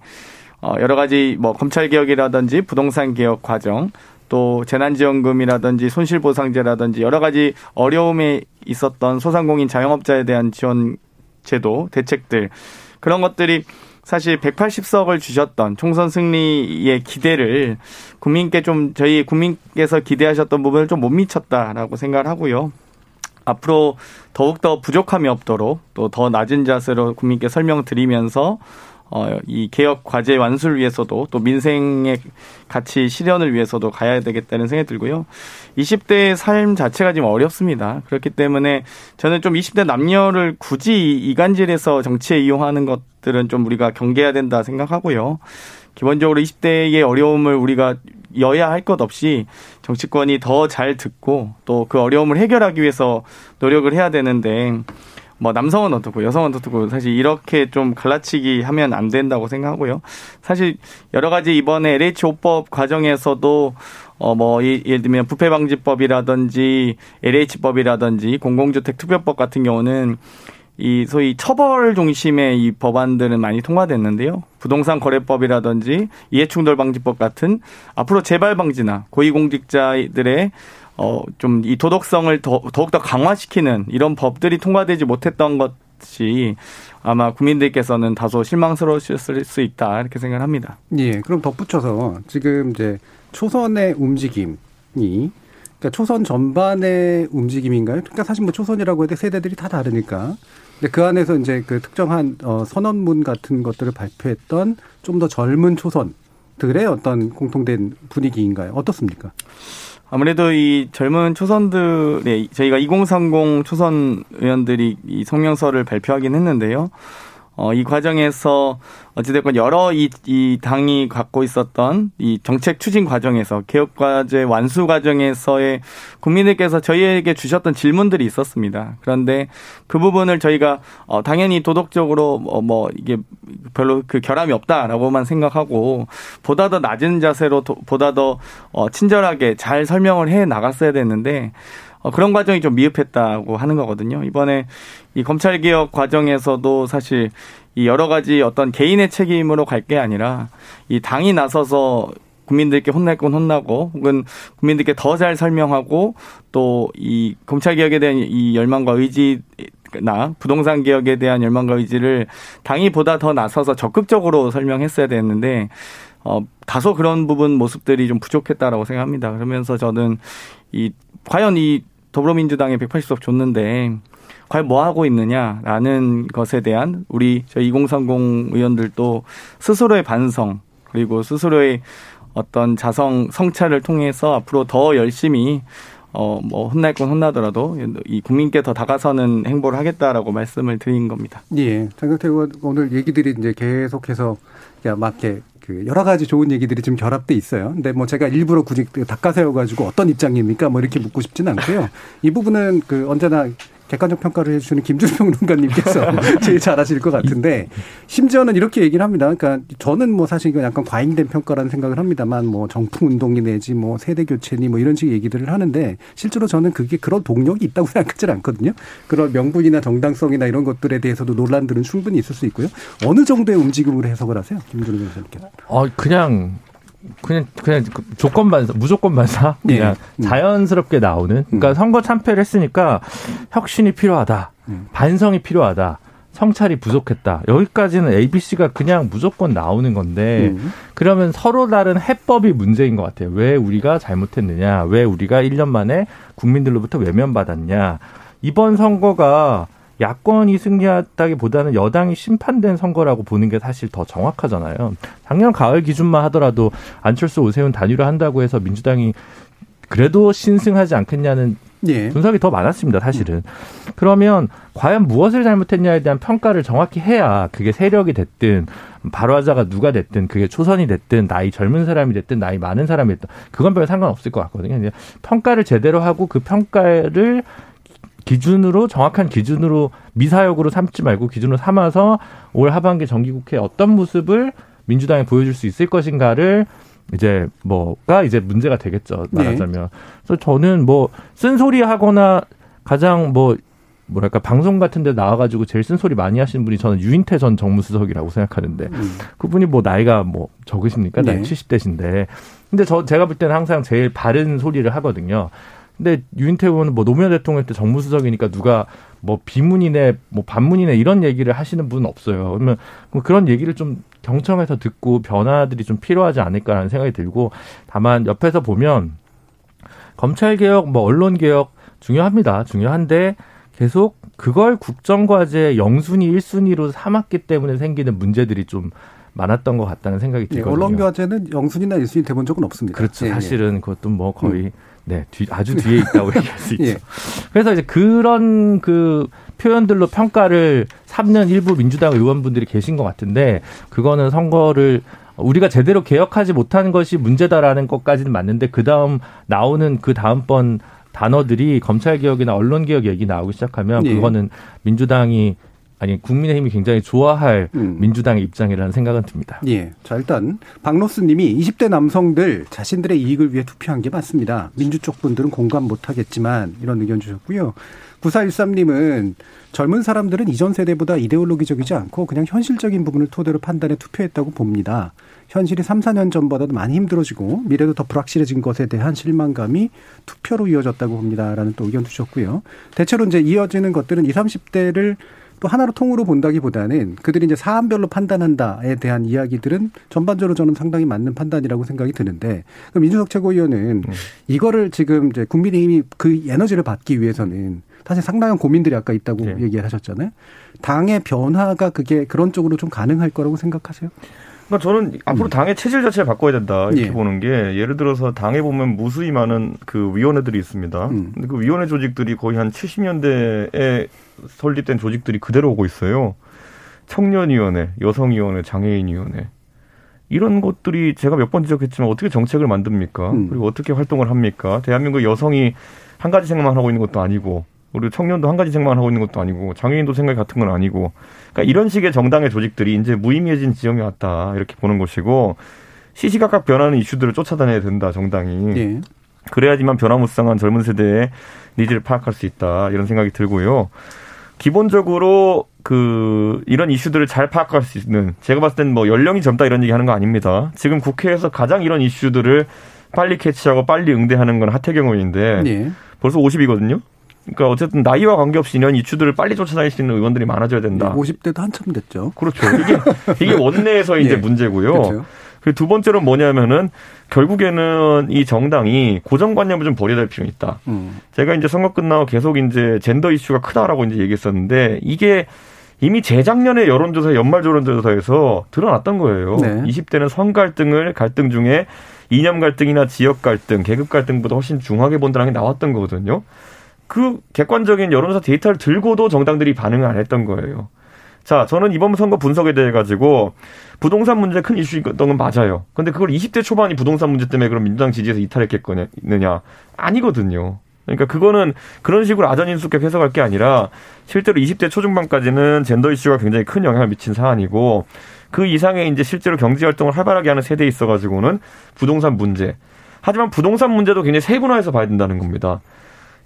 여러 가지 뭐 검찰 개혁이라든지 부동산 개혁 과정, 또 재난지원금이라든지 손실보상제라든지 여러 가지 어려움에 있었던 소상공인 자영업자에 대한 지원 제도, 대책들, 그런 것들이 사실 백팔십 석을 주셨던 총선 승리의 기대를 국민께 좀, 저희 국민께서 기대하셨던 부분을 좀 못 미쳤다라고 생각을 하고요. 앞으로 더욱더 부족함이 없도록 또 더 낮은 자세로 국민께 설명드리면서, 어, 이 개혁 과제 완수를 위해서도, 또 민생의 가치 실현을 위해서도 가야 되겠다는 생각이 들고요. 이십 대의 삶 자체가 지금 어렵습니다. 그렇기 때문에 저는 좀 이십 대 남녀를 굳이 이간질해서 정치에 이용하는 것들은 좀 우리가 경계해야 된다 생각하고요. 기본적으로 이십 대의 어려움을 우리가 여야 할 것 없이 정치권이 더 잘 듣고 또 그 어려움을 해결하기 위해서 노력을 해야 되는데, 뭐 남성은 어떻고 여성은 어떻고 사실 이렇게 좀 갈라치기 하면 안 된다고 생각하고요. 사실 여러 가지 이번에 엘에이치 호법 과정에서도 어 뭐 예를 들면 부패 방지법이라든지 엘에이치법이라든지 공공주택 특별법 같은 경우는 이 소위 처벌 중심의 이 법안들은 많이 통과됐는데요. 부동산 거래법이라든지 이해충돌 방지법 같은 앞으로 재발 방지나 고위공직자들의 어, 좀, 이 도덕성을 더, 더욱더 강화시키는 이런 법들이 통과되지 못했던 것이 아마 국민들께서는 다소 실망스러우셨을 수 있다, 이렇게 생각을 합니다. 예, 그럼 덧붙여서 지금 이제 초선의 움직임이, 그러니까 초선 전반의 움직임인가요? 그러니까 사실 뭐 초선이라고 해도 세대들이 다 다르니까. 근데 그 안에서 이제 그 특정한 어, 선언문 같은 것들을 발표했던 좀 더 젊은 초선들의 어떤 공통된 분위기인가요? 어떻습니까? 아무래도 이 젊은 초선들의, 저희가 이공삼공 초선 의원들이 이 성명서를 발표하긴 했는데요. 어, 이 과정에서 어찌됐건 여러 이, 이 당이 갖고 있었던 이 정책 추진 과정에서 개혁과제 완수 과정에서의 국민들께서 저희에게 주셨던 질문들이 있었습니다. 그런데 그 부분을 저희가 어, 당연히 도덕적으로 뭐, 뭐 이게 별로 그 결함이 없다라고만 생각하고 보다 더 낮은 자세로 도, 보다 더 어, 친절하게 잘 설명을 해 나갔어야 됐는데 그런 과정이 좀 미흡했다고 하는 거거든요. 이번에 이 검찰개혁 과정에서도 사실 이 여러 가지 어떤 개인의 책임으로 갈 게 아니라 이 당이 나서서 국민들께 혼날 건 혼나고 혹은 국민들께 더 잘 설명하고 또 이 검찰개혁에 대한 이 열망과 의지 나 부동산 개혁에 대한 열망과 의지를 당이 보다 더 나서서 적극적으로 설명했어야 되는데 어, 다소 그런 부분 모습들이 좀 부족했다라고 생각합니다. 그러면서 저는 이 과연 이 더불어민주당에 백팔십 석 줬는데 과연 뭐 하고 있느냐라는 것에 대한 우리 저희 이공삼공 의원들도 스스로의 반성 그리고 스스로의 어떤 자성 성찰을 통해서 앞으로 더 열심히 어, 뭐 혼날 건 혼나더라도 이 국민께 더 다가서는 행보를 하겠다라고 말씀을 드린 겁니다. 예, 장경태 의원 오늘 얘기들이 이제 계속해서 맞게 그 여러 가지 좋은 얘기들이 지금 결합돼 있어요. 근데 뭐 제가 일부러 굳이 닦아세워가지고 어떤 입장입니까? 뭐 이렇게 묻고 싶진 않고요. 이 부분은 그 언제나 객관적 평가를 해주시는 김준우 평론가님께서 제일 잘하실 것 같은데 심지어는 이렇게 얘기를 합니다. 그러니까 저는 뭐 사실 이건 약간 과잉된 평가라는 생각을 합니다만 뭐 정풍운동이 내지 뭐 세대교체니 뭐 이런 식의 얘기들을 하는데 실제로 저는 그게 그런 동력이 있다고 생각하지 않거든요. 그런 명분이나 정당성이나 이런 것들에 대해서도 논란들은 충분히 있을 수 있고요. 어느 정도의 움직임으로 해석을 하세요? 김준우 변호사님께서. 어, 그냥. 그냥 그냥 조건 반사, 무조건 반사 그냥 네. 자연스럽게 나오는. 그러니까 선거 참패를 했으니까 혁신이 필요하다, 반성이 필요하다, 성찰이 부족했다. 여기까지는 에이비씨가 그냥 무조건 나오는 건데 음. 그러면 서로 다른 해법이 문제인 것 같아요. 왜 우리가 잘못했느냐, 왜 우리가 일 년 만에 국민들로부터 외면받았냐. 이번 선거가 야권이 승리했다기보다는 여당이 심판된 선거라고 보는 게 사실 더 정확하잖아요. 작년 가을 기준만 하더라도 안철수, 오세훈 단일화 한다고 해서 민주당이 그래도 신승하지 않겠냐는 예. 분석이 더 많았습니다. 사실은. 그러면 과연 무엇을 잘못했냐에 대한 평가를 정확히 해야 그게 세력이 됐든 발화자가 누가 됐든 그게 초선이 됐든 나이 젊은 사람이 됐든 나이 많은 사람이 됐든 그건 별 상관없을 것 같거든요. 그냥 평가를 제대로 하고 그 평가를 기준으로 정확한 기준으로 미사역으로 삼지 말고 기준으로 삼아서 올 하반기 정기국회에 어떤 모습을 민주당이 보여줄 수 있을 것인가를 이제 뭐가 이제 문제가 되겠죠. 말하자면. 네. 그래서 저는 뭐 쓴소리하거나 가장 뭐 뭐랄까 방송 같은 데 나와가지고 제일 쓴소리 많이 하시는 분이 저는 유인태 전 정무수석이라고 생각하는데 음. 그분이 뭐 나이가 뭐 적으십니까? 네. 나이 칠십 대신데. 근데 저 제가 볼 때는 항상 제일 바른 소리를 하거든요. 근데 유인태 의원은 뭐 노무현 대통령 때 정무수석이니까 누가 뭐 비문이네 뭐 반문이네 이런 얘기를 하시는 분은 없어요. 그러면 그런 얘기를 좀 경청해서 듣고 변화들이 좀 필요하지 않을까라는 생각이 들고 다만 옆에서 보면 검찰개혁 뭐 언론개혁 중요합니다. 중요한데 계속 그걸 국정과제 영순위 일 순위로 삼았기 때문에 생기는 문제들이 좀 많았던 것 같다는 생각이 들거든요. 예, 언론과제는 영순위나 일 순위 돼본 적은 없습니다. 그렇죠. 예, 사실은 예. 그것도 뭐 거의 음. 네, 뒤, 아주 뒤에 있다고 얘기할 수 있죠. 예. 그래서 이제 그런 그 표현들로 평가를 삼는 일부 민주당 의원분들이 계신 것 같은데 그거는 선거를 우리가 제대로 개혁하지 못한 것이 문제다라는 것까지는 맞는데 그 다음 나오는 그 다음번 단어들이 검찰개혁이나 언론개혁 얘기 나오기 시작하면 예. 그거는 민주당이 아니 국민의힘이 굉장히 좋아할 음. 민주당의 입장이라는 생각은 듭니다. 예, 자 일단 박로스님이 이십 대 남성들 자신들의 이익을 위해 투표한 게 맞습니다. 민주 쪽 분들은 공감 못하겠지만 이런 의견 주셨고요. 구사일삼님은 젊은 사람들은 이전 세대보다 이데올로기적이지 않고 그냥 현실적인 부분을 토대로 판단해 투표했다고 봅니다. 현실이 삼, 사 년 전보다도 많이 힘들어지고 미래도 더 불확실해진 것에 대한 실망감이 투표로 이어졌다고 봅니다. 라는 또 의견 주셨고요. 대체로 이제 이어지는 것들은 이십, 삼십 대를 또 하나로 통으로 본다기보다는 그들이 이제 사안별로 판단한다에 대한 이야기들은 전반적으로 저는 상당히 맞는 판단이라고 생각이 드는데 그럼 이준석 최고위원은 음. 이거를 지금 이제 국민의힘이 그 에너지를 받기 위해서는 사실 상당한 고민들이 아까 있다고 네. 얘기하셨잖아요. 당의 변화가 그게 그런 쪽으로 좀 가능할 거라고 생각하세요? 그러니까 저는 앞으로 당의 체질 자체를 바꿔야 된다 이렇게 예. 보는 게 예를 들어서 당에 보면 무수히 많은 그 위원회들이 있습니다. 음. 근데 그 위원회 조직들이 거의 한 칠십 년대에 설립된 조직들이 그대로 오고 있어요. 청년위원회, 여성위원회, 장애인위원회 이런 것들이 제가 몇 번 지적했지만 어떻게 정책을 만듭니까? 음. 그리고 어떻게 활동을 합니까? 대한민국 여성이 한 가지 생각만 하고 있는 것도 아니고 우리 청년도 한 가지 생각만 하고 있는 것도 아니고 장애인도 생각이 같은 건 아니고 그러니까 이런 식의 정당의 조직들이 이제 무의미해진 지점이 왔다 이렇게 보는 것이고 시시각각 변하는 이슈들을 쫓아다녀야 된다 정당이. 예. 그래야지만 변화무쌍한 젊은 세대의 니즈를 파악할 수 있다 이런 생각이 들고요. 기본적으로 그 이런 이슈들을 잘 파악할 수 있는 제가 봤을 땐 뭐 연령이 젊다 이런 얘기하는 거 아닙니다. 지금 국회에서 가장 이런 이슈들을 빨리 캐치하고 빨리 응대하는 건 하태경 의원인데 네. 벌써 오십이거든요. 그러니까 어쨌든 나이와 관계없이 이런 이슈들을 빨리 쫓아다닐 수 있는 의원들이 많아져야 된다. 네, 오십 대도 한참 됐죠. 그렇죠. 이게 이게 원내에서 이제 네. 문제고요. 그렇죠. 그리고 두 번째로는 뭐냐면은 결국에는 이 정당이 고정관념을 좀 버려야 될 필요가 있다. 음. 제가 이제 선거 끝나고 계속 이제 젠더 이슈가 크다라고 이제 얘기했었는데 이게 이미 재작년에 여론조사, 연말 여론조사에서 드러났던 거예요. 네. 이십 대는 선 갈등을 갈등 중에 이념 갈등이나 지역 갈등, 계급 갈등보다 훨씬 중하게 본다는 게 나왔던 거거든요. 그 객관적인 여론조사 데이터를 들고도 정당들이 반응을 안 했던 거예요. 자, 저는 이번 선거 분석에 대해 가지고 부동산 문제 큰 이슈였던 건 맞아요. 근데 그걸 이십 대 초반이 부동산 문제 때문에 그럼 민주당 지지에서 이탈했겠느냐? 아니거든요. 그러니까 그거는 그런 식으로 아전인수격 해석할 게 아니라 실제로 이십 대 초중반까지는 젠더 이슈가 굉장히 큰 영향을 미친 사안이고 그 이상의 이제 실제로 경제 활동을 활발하게 하는 세대에 있어 가지고는 부동산 문제. 하지만 부동산 문제도 굉장히 세분화해서 봐야 된다는 겁니다.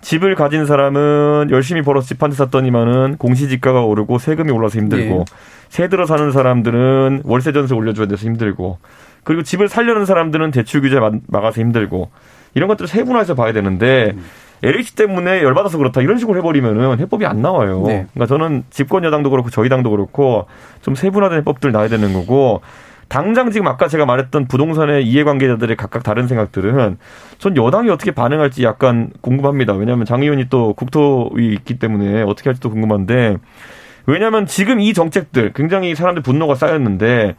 집을 가진 사람은 열심히 벌어서 집 한 대 샀더니만은 공시지가가 오르고 세금이 올라서 힘들고 네. 세 들어 사는 사람들은 월세 전세 올려줘야 돼서 힘들고 그리고 집을 살려는 사람들은 대출 규제 막아서 힘들고 이런 것들을 세분화해서 봐야 되는데 음. 엘에이치 때문에 열받아서 그렇다 이런 식으로 해버리면은 해법이 안 나와요. 네. 그러니까 저는 집권 여당도 그렇고 저희 당도 그렇고 좀 세분화된 해법들 나와야 되는 거고 당장 지금 아까 제가 말했던 부동산의 이해관계자들의 각각 다른 생각들은 전 여당이 어떻게 반응할지 약간 궁금합니다. 왜냐하면 장 의원이 또 국토위 있기 때문에 어떻게 할지 또 궁금한데 왜냐하면 지금 이 정책들 굉장히 사람들 분노가 쌓였는데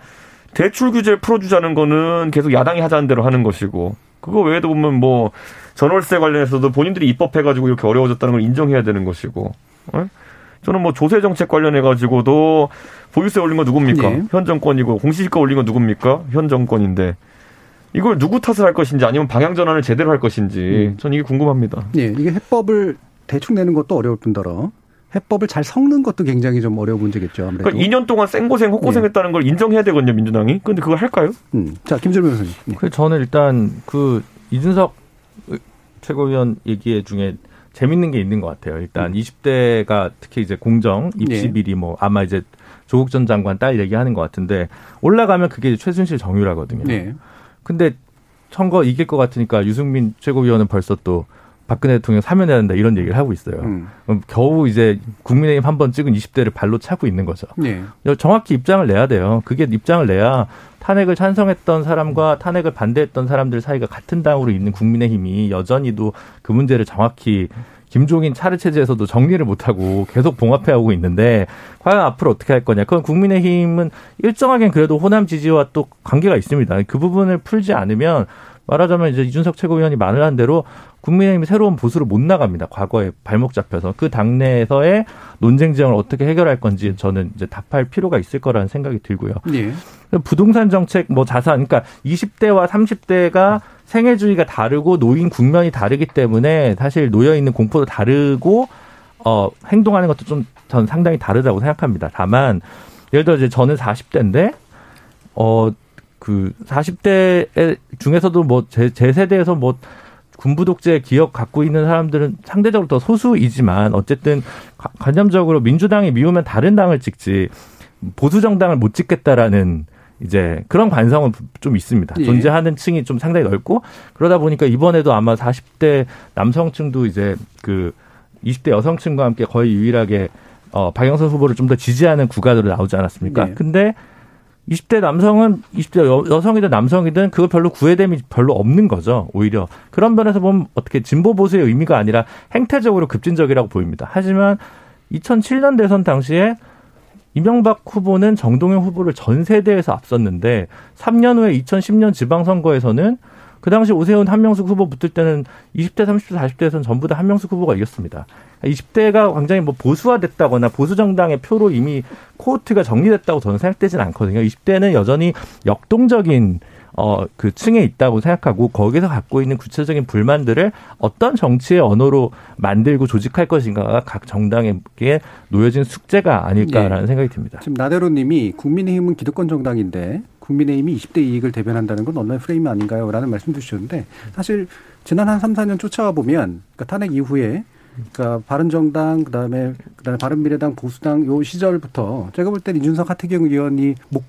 대출 규제를 풀어주자는 거는 계속 야당이 하자는 대로 하는 것이고 그거 외에도 보면 뭐 전월세 관련해서도 본인들이 입법해가지고 이렇게 어려워졌다는 걸 인정해야 되는 것이고 어? 저는 뭐 조세 정책 관련해가지고도 보유세 올린 거 누굽니까? 네. 현 정권이고 공시지가 올린 거 누굽니까? 현 정권인데 이걸 누구 탓을 할 것인지 아니면 방향 전환을 제대로 할 것인지 전 이게 궁금합니다. 네, 이게 해법을 대충 내는 것도 어려울 뿐더러 해법을 잘 섞는 것도 굉장히 좀 어려운 문제겠죠. 아무래도. 그러니까 이 년 동안 생고생, 혹고생했다는 네. 걸 인정해야 되거든요, 민주당이. 그런데 그걸 할까요? 음. 자, 김준우 변호사님. 네. 그래서 저는 일단 그 이준석 최고위원 얘기 중에. 재밌는 게 있는 것 같아요. 일단 음. 이십 대가 특히 이제 공정, 입시 비리 뭐 아마 이제 조국 전 장관 딸 얘기하는 것 같은데 올라가면 그게 이제 최순실 정유라거든요. 네. 근데 선거 이길 것 같으니까 유승민 최고위원은 벌써 또 박근혜 대통령 사면해야 된다 이런 얘기를 하고 있어요. 음. 그럼 겨우 이제 국민의힘 한번 찍은 이십 대를 발로 차고 있는 거죠. 네. 정확히 입장을 내야 돼요. 그게 입장을 내야 탄핵을 찬성했던 사람과 탄핵을 반대했던 사람들 사이가 같은 당으로 있는 국민의힘이 여전히도 그 문제를 정확히 김종인 차르 체제에서도 정리를 못하고 계속 봉합해오고 있는데 과연 앞으로 어떻게 할 거냐. 그건 국민의힘은 일정하게는 그래도 호남 지지와 또 관계가 있습니다. 그 부분을 풀지 않으면 말하자면 이제 이준석 최고위원이 말을 한 대로 국민의힘이 새로운 보수로 못 나갑니다. 과거에 발목 잡혀서 그 당내에서의 논쟁 지형을 어떻게 해결할 건지 저는 이제 답할 필요가 있을 거라는 생각이 들고요. 네. 부동산 정책, 뭐 자산, 그러니까 이십 대와 삼십 대가 생애주의가 다르고 노인 국면이 다르기 때문에 사실 놓여 있는 공포도 다르고 어, 행동하는 것도 좀 전 상당히 다르다고 생각합니다. 다만 예를 들어 이제 저는 사십 대인데 어, 그 사십 대 중에서도 뭐 제 제 세대에서 뭐 군부 독재 기억 갖고 있는 사람들은 상대적으로 더 소수이지만 어쨌든 관념적으로 민주당이 미우면 다른 당을 찍지 보수 정당을 못 찍겠다라는 이제 그런 관성은 좀 있습니다. 예. 존재하는 층이 좀 상당히 넓고 그러다 보니까 이번에도 아마 사십 대 남성층도 이제 그 이십 대 여성층과 함께 거의 유일하게 어 박영선 후보를 좀 더 지지하는 구가로 나오지 않았습니까? 네. 근데 이십 대 남성은 이십 대 여성이든 남성이든 그걸 별로 구애됨이 별로 없는 거죠. 오히려 그런 면에서 보면 어떻게 진보 보수의 의미가 아니라 행태적으로 급진적이라고 보입니다. 하지만 이천칠 년 대선 당시에 이명박 후보는 정동영 후보를 전 세대에서 앞섰는데 삼 년 후에 이천십 년 지방선거에서는 그 당시 오세훈 한명숙 후보 붙을 때는 이십 대, 삼십 대, 사십 대에서는 전부 다 한명숙 후보가 이겼습니다. 이십 대가 굉장히 뭐 보수화됐다거나 보수정당의 표로 이미 코호트가 정리됐다고 저는 생각되진 않거든요. 이십 대는 여전히 역동적인 어, 그 층에 있다고 생각하고 거기서 갖고 있는 구체적인 불만들을 어떤 정치의 언어로 만들고 조직할 것인가가 각 정당에게 놓여진 숙제가 아닐까라는 예. 생각이 듭니다. 지금 나대로님이 국민의힘은 기득권 정당인데 국민의힘이 이십 대 이익을 대변한다는 건 언론의 프레임 아닌가요? 라는 말씀 주셨는데 사실 지난 한 삼, 사년 쫓아와 보면 그러니까 탄핵 이후에 그러니까 바른정당 그다음에 그다음에 바른미래당 보수당 요 시절부터 제가 볼 때는 이준석 하태경 의원이 목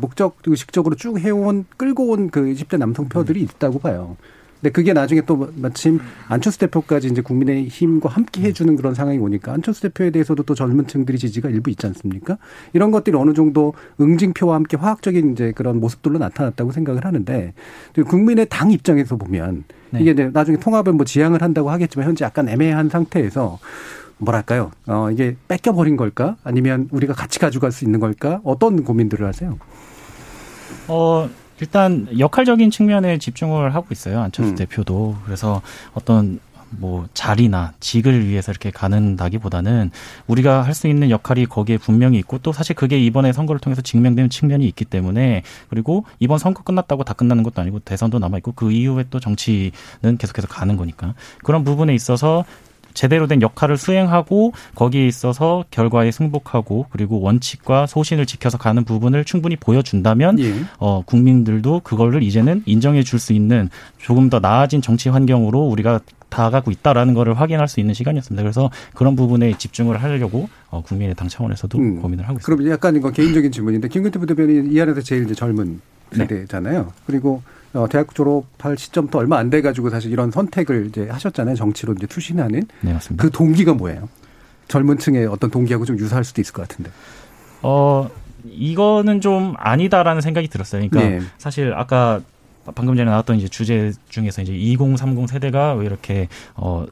목적, 의식적으로 쭉 해온, 끌고 온 그 이십 대 남성표들이 있다고 봐요. 근데 그게 나중에 또 마침 안철수 대표까지 이제 국민의힘과 함께 해주는 그런 상황이 오니까 안철수 대표에 대해서도 또 젊은 층들이 지지가 일부 있지 않습니까? 이런 것들이 어느 정도 응징표와 함께 화학적인 이제 그런 모습들로 나타났다고 생각을 하는데 국민의 당 입장에서 보면 네. 이게 이제 나중에 통합을 뭐 지향을 한다고 하겠지만 현재 약간 애매한 상태에서 뭐랄까요? 어, 이게 뺏겨버린 걸까? 아니면 우리가 같이 가져갈 수 있는 걸까? 어떤 고민들을 하세요? 어, 일단 역할적인 측면에 집중을 하고 있어요. 안철수 음. 대표도. 그래서 어떤 뭐 자리나 직을 위해서 이렇게 가는다기보다는 우리가 할 수 있는 역할이 거기에 분명히 있고 또 사실 그게 이번에 선거를 통해서 증명된 측면이 있기 때문에 그리고 이번 선거 끝났다고 다 끝나는 것도 아니고 대선도 남아있고 그 이후에 또 정치는 계속해서 가는 거니까 그런 부분에 있어서 제대로 된 역할을 수행하고 거기에 있어서 결과에 승복하고 그리고 원칙과 소신을 지켜서 가는 부분을 충분히 보여준다면 예. 어, 국민들도 그거를 이제는 인정해 줄 수 있는 조금 더 나아진 정치 환경으로 우리가 다가가고 있다라는 것을 확인할 수 있는 시간이었습니다. 그래서 그런 부분에 집중을 하려고 어, 국민의당 차원에서도 음. 고민을 하고 있습니다. 그럼 약간 이거 개인적인 질문인데 김근태 부대변인 이 안에서 제일 이제 젊은 세대잖아요. 네. 그리고 어, 대학 졸업할 시점도 얼마 안 돼가지고 사실 이런 선택을 이제 하셨잖아요. 정치로 이제 투신하는. 네, 맞습니다. 그 동기가 뭐예요? 젊은 층의 어떤 동기하고 좀 유사할 수도 있을 것 같은데. 어, 이거는 좀 아니다라는 생각이 들었어요. 그러니까 네. 사실 아까 방금 전에 나왔던 이제 주제 중에서 이제 이공삼공 세대가 왜 이렇게, 어,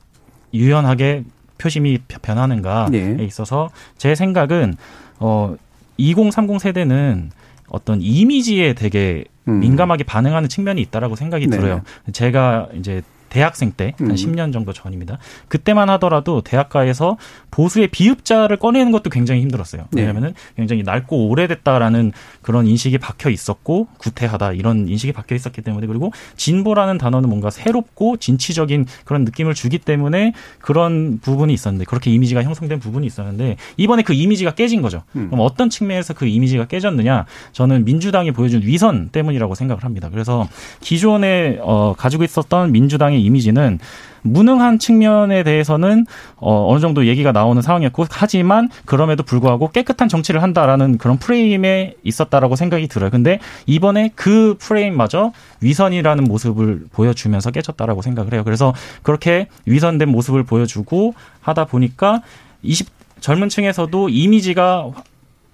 유연하게 표심이 변하는가에 네. 있어서 제 생각은, 어, 이공삼공 세대는 어떤 이미지에 되게 음. 민감하게 반응하는 측면이 있다라고 생각이 네. 들어요. 제가 이제 대학생 때 한 음. 십 년 정도 전입니다. 그때만 하더라도 대학가에서 보수의 비읍자를 꺼내는 것도 굉장히 힘들었어요. 왜냐하면은 굉장히 낡고 오래됐다라는 그런 인식이 박혀 있었고 구태하다 이런 인식이 박혀 있었기 때문에 그리고 진보라는 단어는 뭔가 새롭고 진취적인 그런 느낌을 주기 때문에 그런 부분이 있었는데 그렇게 이미지가 형성된 부분이 있었는데 이번에 그 이미지가 깨진 거죠. 음. 그럼 어떤 측면에서 그 이미지가 깨졌느냐? 저는 민주당이 보여준 위선 때문이라고 생각을 합니다. 그래서 기존에 어, 가지고 있었던 민주당의 이미지는 무능한 측면에 대해서는 어, 어느 정도 얘기가 나오는 상황이었고 하지만 그럼에도 불구하고 깨끗한 정치를 한다라는 그런 프레임에 있었다라고 생각이 들어요. 근데 이번에 그 프레임마저 위선이라는 모습을 보여주면서 깨졌다라고 생각을 해요. 그래서 그렇게 위선된 모습을 보여주고 하다 보니까 이십 젊은 층에서도 이미지가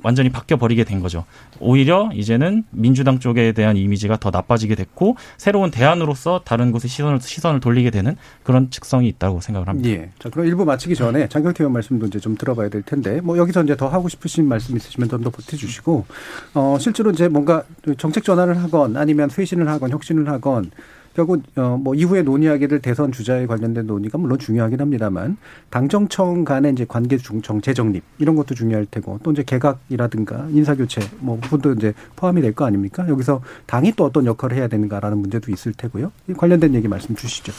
완전히 바뀌어버리게 된 거죠. 오히려 이제는 민주당 쪽에 대한 이미지가 더 나빠지게 됐고 새로운 대안으로서 다른 곳에 시선을, 시선을 돌리게 되는 그런 측성이 있다고 생각을 합니다. 예. 자, 그럼 일부 마치기 전에 장경태 의원 말씀도 이제 좀 들어봐야 될 텐데 뭐 여기서 이제 더 하고 싶으신 말씀 있으시면 좀 더 보태주시고 어, 실제로 이제 뭔가 정책 전환을 하건 아니면 쇄신을 하건 혁신을 하건 결국 어, 뭐 이후에 논의하게 될 대선 주자에 관련된 논의가 물론 중요하긴 합니다만 당정청 간의 이제 관계 중정 재정립 이런 것도 중요할 테고 또 이제 개각이라든가 인사교체 뭐 부분도 이제 포함이 될 거 아닙니까? 여기서 당이 또 어떤 역할을 해야 되는가라는 문제도 있을 테고요. 관련된 얘기 말씀 주시죠.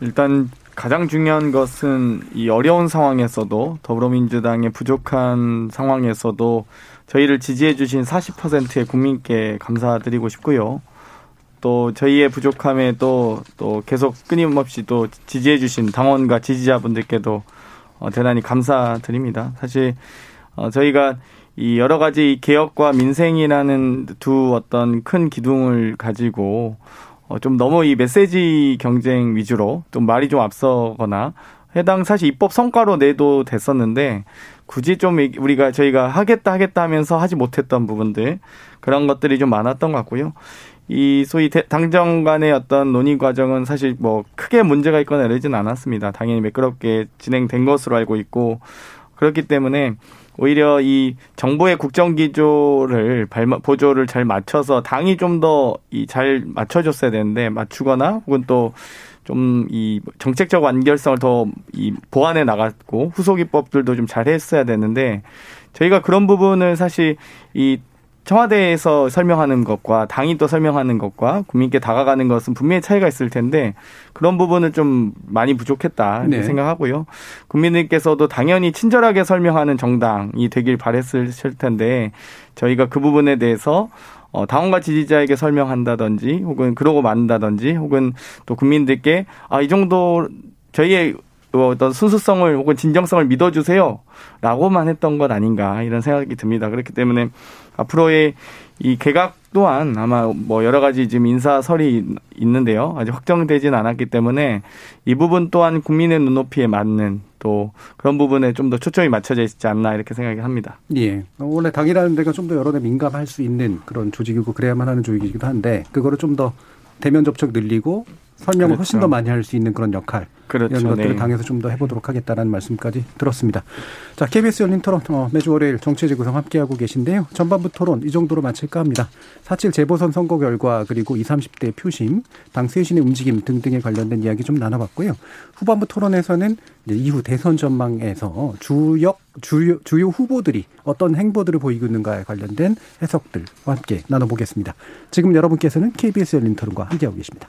일단 가장 중요한 것은 이 어려운 상황에서도 더불어민주당의 부족한 상황에서도 저희를 지지해 주신 사십 퍼센트의 국민께 감사드리고 싶고요. 또 저희의 부족함에 또, 또 계속 끊임없이 또 지지해 주신 당원과 지지자분들께도 대단히 감사드립니다. 사실 저희가 이 여러 가지 개혁과 민생이라는 두 어떤 큰 기둥을 가지고 좀 너무 이 메시지 경쟁 위주로 좀 말이 좀 앞서거나 해당 사실 입법 성과로 내도 됐었는데 굳이 좀 우리가 저희가 하겠다 하겠다 하면서 하지 못했던 부분들 그런 것들이 좀 많았던 것 같고요. 이 소위 당정 간의 어떤 논의 과정은 사실 뭐 크게 문제가 있거나 이러진 않았습니다. 당연히 매끄럽게 진행된 것으로 알고 있고 그렇기 때문에 오히려 이 정부의 국정기조를 보조를 잘 맞춰서 당이 좀 더 잘 맞춰줬어야 되는데 맞추거나 혹은 또 좀 이 정책적 완결성을 더 이 보완해 나갔고 후속입법들도 좀 잘 했어야 되는데 저희가 그런 부분을 사실 이 청와대에서 설명하는 것과 당이 또 설명하는 것과 국민께 다가가는 것은 분명히 차이가 있을 텐데 그런 부분은 좀 많이 부족했다 이렇게 네. 생각하고요. 국민들께서도 당연히 친절하게 설명하는 정당이 되길 바랬을 텐데 저희가 그 부분에 대해서 어, 당원과 지지자에게 설명한다든지 혹은 그러고 만다든지 혹은 또 국민들께 아, 이 정도 저희의 어떤 순수성을 혹은 진정성을 믿어주세요 라고만 했던 것 아닌가 이런 생각이 듭니다. 그렇기 때문에 앞으로의 이 개각 또한 아마 뭐 여러 가지 지금 인사설이 있는데요. 아직 확정되진 않았기 때문에 이 부분 또한 국민의 눈높이에 맞는 또 그런 부분에 좀 더 초점이 맞춰져 있지 않나 이렇게 생각합니다. 예. 원래 당이라는 데가 좀 더 여론에 민감할 수 있는 그런 조직이고 그래야만 하는 조직이기도 한데 그거를 좀 더 대면 접촉 늘리고 설명을 그렇죠. 훨씬 더 많이 할 수 있는 그런 역할 그렇죠. 이런 것들을 네. 당에서 좀 더 해보도록 하겠다는 말씀까지 들었습니다. 자, 케이비에스 열린토론 매주 월요일 정치의 구성 함께하고 계신데요. 전반부 토론 이 정도로 마칠까 합니다. 사칠 재보선 선거 결과 그리고 이십, 삼십대 표심, 당 쇄신의 움직임 등등에 관련된 이야기 좀 나눠봤고요. 후반부 토론에서는 이제 이후 대선 전망에서 주역, 주요, 주요 후보들이 어떤 행보들을 보이고 있는가에 관련된 해석들과 함께 나눠보겠습니다. 지금 여러분께서는 케이비에스 열린토론과 함께하고 계십니다.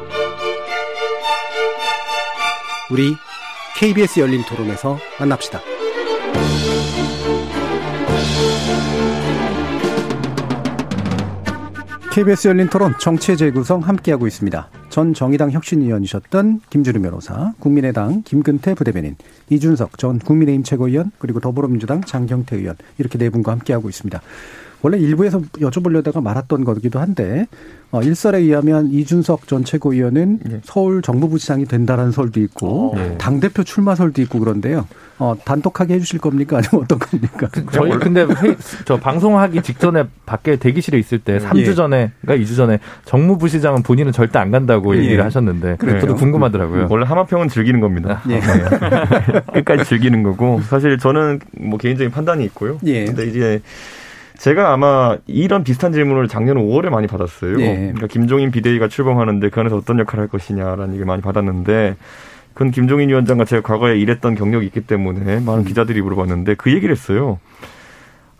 우리 케이비에스 열린 토론에서 만납시다. 케이비에스 열린 토론 정치의 재구성 함께하고 있습니다. 전 정의당 혁신위원이셨던 김준우 변호사, 국민의당 김근태 부대변인, 이준석 전 국민의힘 최고위원, 그리고 더불어민주당 장경태 의원 이렇게 네 분과 함께하고 있습니다. 원래 일부에서 여쭤보려다가 말았던 거기도 한데 어, 일설에 의하면 이준석 전 최고위원은 네. 서울 정무부시장이 된다라는 설도 있고 네. 당대표 출마설도 있고 그런데요. 어, 단독하게 해주실 겁니까? 아니면 어떤 겁니까? 저희 근데 회의, 저 방송하기 직전에 밖에 대기실에 있을 때 삼 주 예. 전에 그러니까 이 주 전에 정무부시장은 본인은 절대 안 간다고 예. 얘기를 하셨는데 그래요. 저도 궁금하더라고요. 원래 하마평은 즐기는 겁니다. 예. 끝까지 즐기는 거고 사실 저는 뭐 개인적인 판단이 있고요. 예. 근데 이제 제가 아마 이런 비슷한 질문을 작년 오월에 많이 받았어요. 예. 그러니까 김종인 비대위가 출범하는데 그 안에서 어떤 역할을 할 것이냐라는 얘기를 많이 받았는데 그건 김종인 위원장과 제가 과거에 일했던 경력이 있기 때문에 많은 기자들이 물어봤는데 그 얘기를 했어요.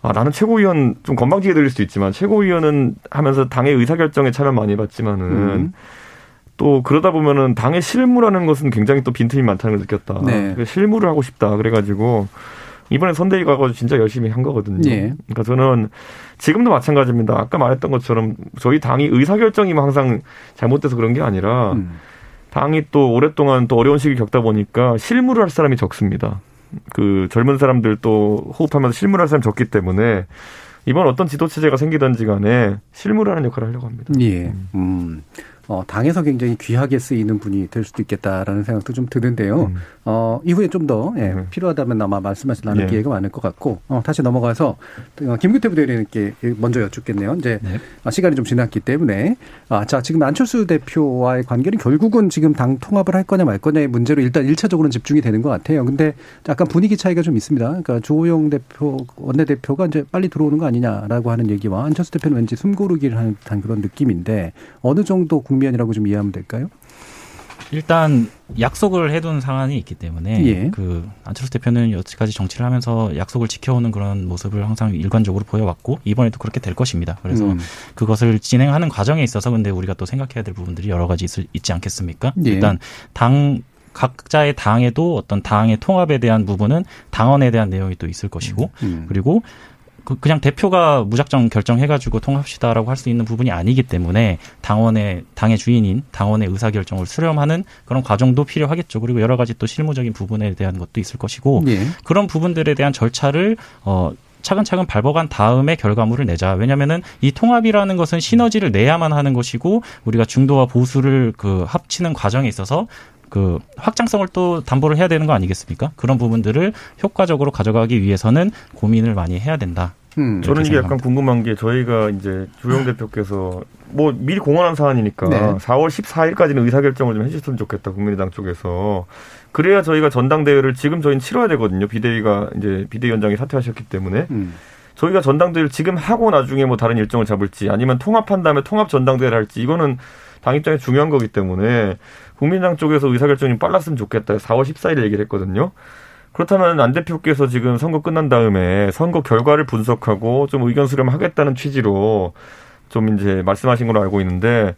아, 나는 최고위원 좀 건방지게 들릴 수도 있지만 최고위원은 하면서 당의 의사결정에 참여 많이 받지만은 음. 또 그러다 보면은 당의 실무라는 것은 굉장히 또 빈틈이 많다는 걸 느꼈다. 네. 그래서 실무를 하고 싶다. 그래가지고 이번에 선대위 가서 진짜 열심히 한 거거든요. 예. 그러니까 저는 지금도 마찬가지입니다. 아까 말했던 것처럼 저희 당이 의사결정이 항상 잘못돼서 그런 게 아니라 음. 당이 또 오랫동안 또 어려운 시기를 겪다 보니까 실무를 할 사람이 적습니다. 그 젊은 사람들 또 호흡하면서 실무를 할 사람이 적기 때문에 이번 어떤 지도체제가 생기든지 간에 실무를 하는 역할을 하려고 합니다. 예. 음. 어, 당에서 굉장히 귀하게 쓰이는 분이 될 수도 있겠다라는 생각도 좀 드는데요. 음. 어, 이후에 좀 더 예, 음. 필요하다면 아마 말씀하신 나눌 예. 기회가 많을 것 같고 어, 다시 넘어가서 김규태 부대변인께 먼저 여쭙겠네요. 이제 네. 시간이 좀 지났기 때문에 아, 자 지금 안철수 대표와의 관계는 결국은 지금 당 통합을 할 거냐 말 거냐의 문제로 일단 일차적으로는 집중이 되는 것 같아요. 근데 약간 분위기 차이가 좀 있습니다. 그러니까 조호영 대표 원내대표가 이제 빨리 들어오는 거 아니냐라고 하는 얘기와 안철수 대표는 왠지 숨고르기를 하는 듯한 그런 느낌인데 어느 정도 국면이라고 좀 이해하면 될까요? 일단 약속을 해둔 상황이 있기 때문에 예. 그 안철수 대표는 여태까지 정치를 하면서 약속을 지켜오는 그런 모습을 항상 일관적으로 보여왔고 이번에도 그렇게 될 것입니다. 그래서 음. 그것을 진행하는 과정에 있어서 근데 우리가 또 생각해야 될 부분들이 여러 가지 있을, 있지 않겠습니까? 예. 일단 당 각자의 당에도 어떤 당의 통합에 대한 부분은 당원에 대한 내용이 또 있을 것이고 음. 그리고 그냥 대표가 무작정 결정해가지고 통합시다라고 할 수 있는 부분이 아니기 때문에 당원의, 당의 주인인 당원의 의사결정을 수렴하는 그런 과정도 필요하겠죠. 그리고 여러 가지 또 실무적인 부분에 대한 것도 있을 것이고 예. 그런 부분들에 대한 절차를 어, 차근차근 밟아간 다음에 결과물을 내자. 왜냐면은 이 통합이라는 것은 시너지를 내야만 하는 것이고 우리가 중도와 보수를 그 합치는 과정에 있어서 그 확장성을 또 담보를 해야 되는 거 아니겠습니까? 그런 부분들을 효과적으로 가져가기 위해서는 고민을 많이 해야 된다. 음, 저는 이게 생각합니다. 약간 궁금한 게 저희가 이제 조영 대표께서 뭐 미리 공언한 사안이니까 네. 사월 십사일까지는 의사결정을 좀 해주셨으면 좋겠다 국민의당 쪽에서. 그래야 저희가 전당대회를 지금 저희는 치러야 되거든요. 비대위가 이제 비대위원장이 사퇴하셨기 때문에. 음. 저희가 전당대회를 지금 하고 나중에 뭐 다른 일정을 잡을지 아니면 통합한 다음에 통합 전당대회를 할지 이거는 당 입장에 중요한 거기 때문에 국민당 쪽에서 의사결정이 빨랐으면 좋겠다. 사월 십사일에 얘기를 했거든요. 그렇다면 안 대표께서 지금 선거 끝난 다음에 선거 결과를 분석하고 좀 의견 수렴하겠다는 취지로 좀 이제 말씀하신 걸로 알고 있는데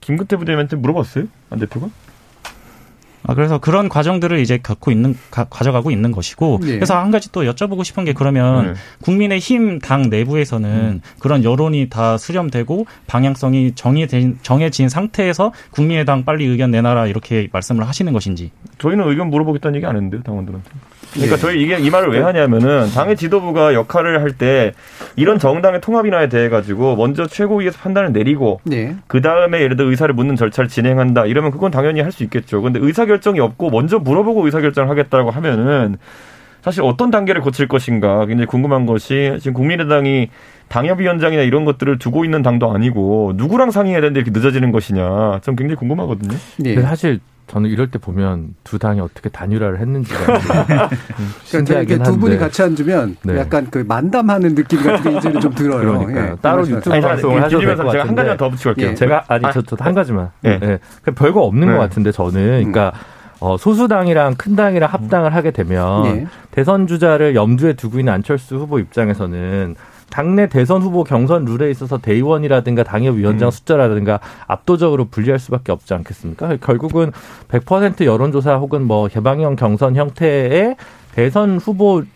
김근태 부대변인한테 물어봤어요? 안 대표가? 아, 그래서 그런 과정들을 이제 겪고 있는, 가, 가져가고 있는 것이고. 네. 그래서 한 가지 또 여쭤보고 싶은 게 그러면 네. 국민의힘 당 내부에서는 음. 그런 여론이 다 수렴되고 방향성이 정해진, 정해진 상태에서 국민의당 빨리 의견 내놔라 이렇게 말씀을 하시는 것인지. 저희는 의견 물어보겠다는 얘기 안 했는데요, 당원들한테. 그러니까 네. 저희 이게 이 말을 왜 하냐면은 당의 지도부가 역할을 할 때 이런 정당의 통합이나에 대해 가지고 먼저 최고위에서 판단을 내리고 네. 그 다음에 예를 들어 의사를 묻는 절차를 진행한다 이러면 그건 당연히 할 수 있겠죠. 그런데 의사결정이 없고 먼저 물어보고 의사결정을 하겠다고 하면은 사실 어떤 단계를 거칠 것인가 굉장히 궁금한 것이 지금 국민의당이 당협위원장이나 이런 것들을 두고 있는 당도 아니고 누구랑 상의해야 되는데 이렇게 늦어지는 것이냐 좀 굉장히 궁금하거든요. 네. 사실. 저는 이럴 때 보면 두 당이 어떻게 단일화를 했는지가 그러니까 이렇게 두 분이 같이 앉으면 네. 약간 그 만담하는 느낌 같은 게 이제는 좀 들어요. 그러니까 예. 따로 유튜브 아니, 방송을 하셔도 될 것 같은데 제가 한 가지만 더 붙이고 갈게요. 예. 제가 아니 저 저 한 가지만. 예. 예. 별거 없는 예. 것 같은데 저는 그러니까 어, 소수당이랑 큰 당이랑 합당을 하게 되면 예. 대선 주자를 염두에 두고 있는 안철수 후보 입장에서는. 당내 대선 후보 경선 룰에 있어서 대의원이라든가 당협위원장 음. 숫자라든가 압도적으로 불리할 수밖에 없지 않겠습니까? 결국은 백 퍼센트 여론조사 혹은 뭐 개방형 경선 형태의 대선 후보를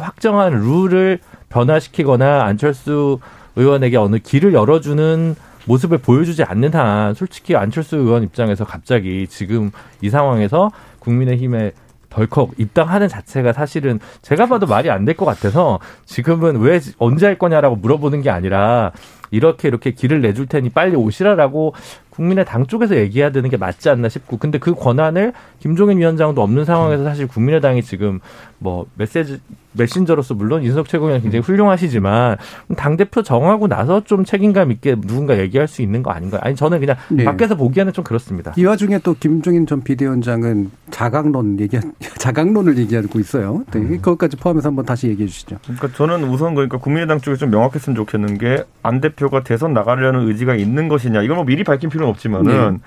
확정한 룰을 변화시키거나 안철수 의원에게 어느 길을 열어주는 모습을 보여주지 않는 한 솔직히 안철수 의원 입장에서 갑자기 지금 이 상황에서 국민의힘의 덜컥 입당하는 자체가 사실은 제가 봐도 말이 안 될 것 같아서 지금은 왜 언제 할 거냐라고 물어보는 게 아니라 이렇게 이렇게 길을 내줄 테니 빨리 오시라라고 국민의당 쪽에서 얘기해야 되는 게 맞지 않나 싶고 근데 그 권한을 김종인 위원장도 없는 상황에서 사실 국민의당이 지금 뭐 메시지 메신저로서 물론 이준석 최고위원 굉장히 훌륭하시지만 당대표 정하고 나서 좀 책임감 있게 누군가 얘기할 수 있는 거 아닌가요? 아니 저는 그냥 네. 밖에서 보기에는 좀 그렇습니다. 이 와중에 또 김종인 전 비대위원장은 자강론 얘기 자강론을 얘기하고 있어요. 네. 음. 그것까지 포함해서 한번 다시 얘기해 주시죠. 그러니까 저는 우선 그러니까 국민의당 쪽에 좀 명확했으면 좋겠는 게 안 대표가 대선 나가려는 의지가 있는 것이냐 이걸 뭐 미리 밝힌 필요는 없지만은 네.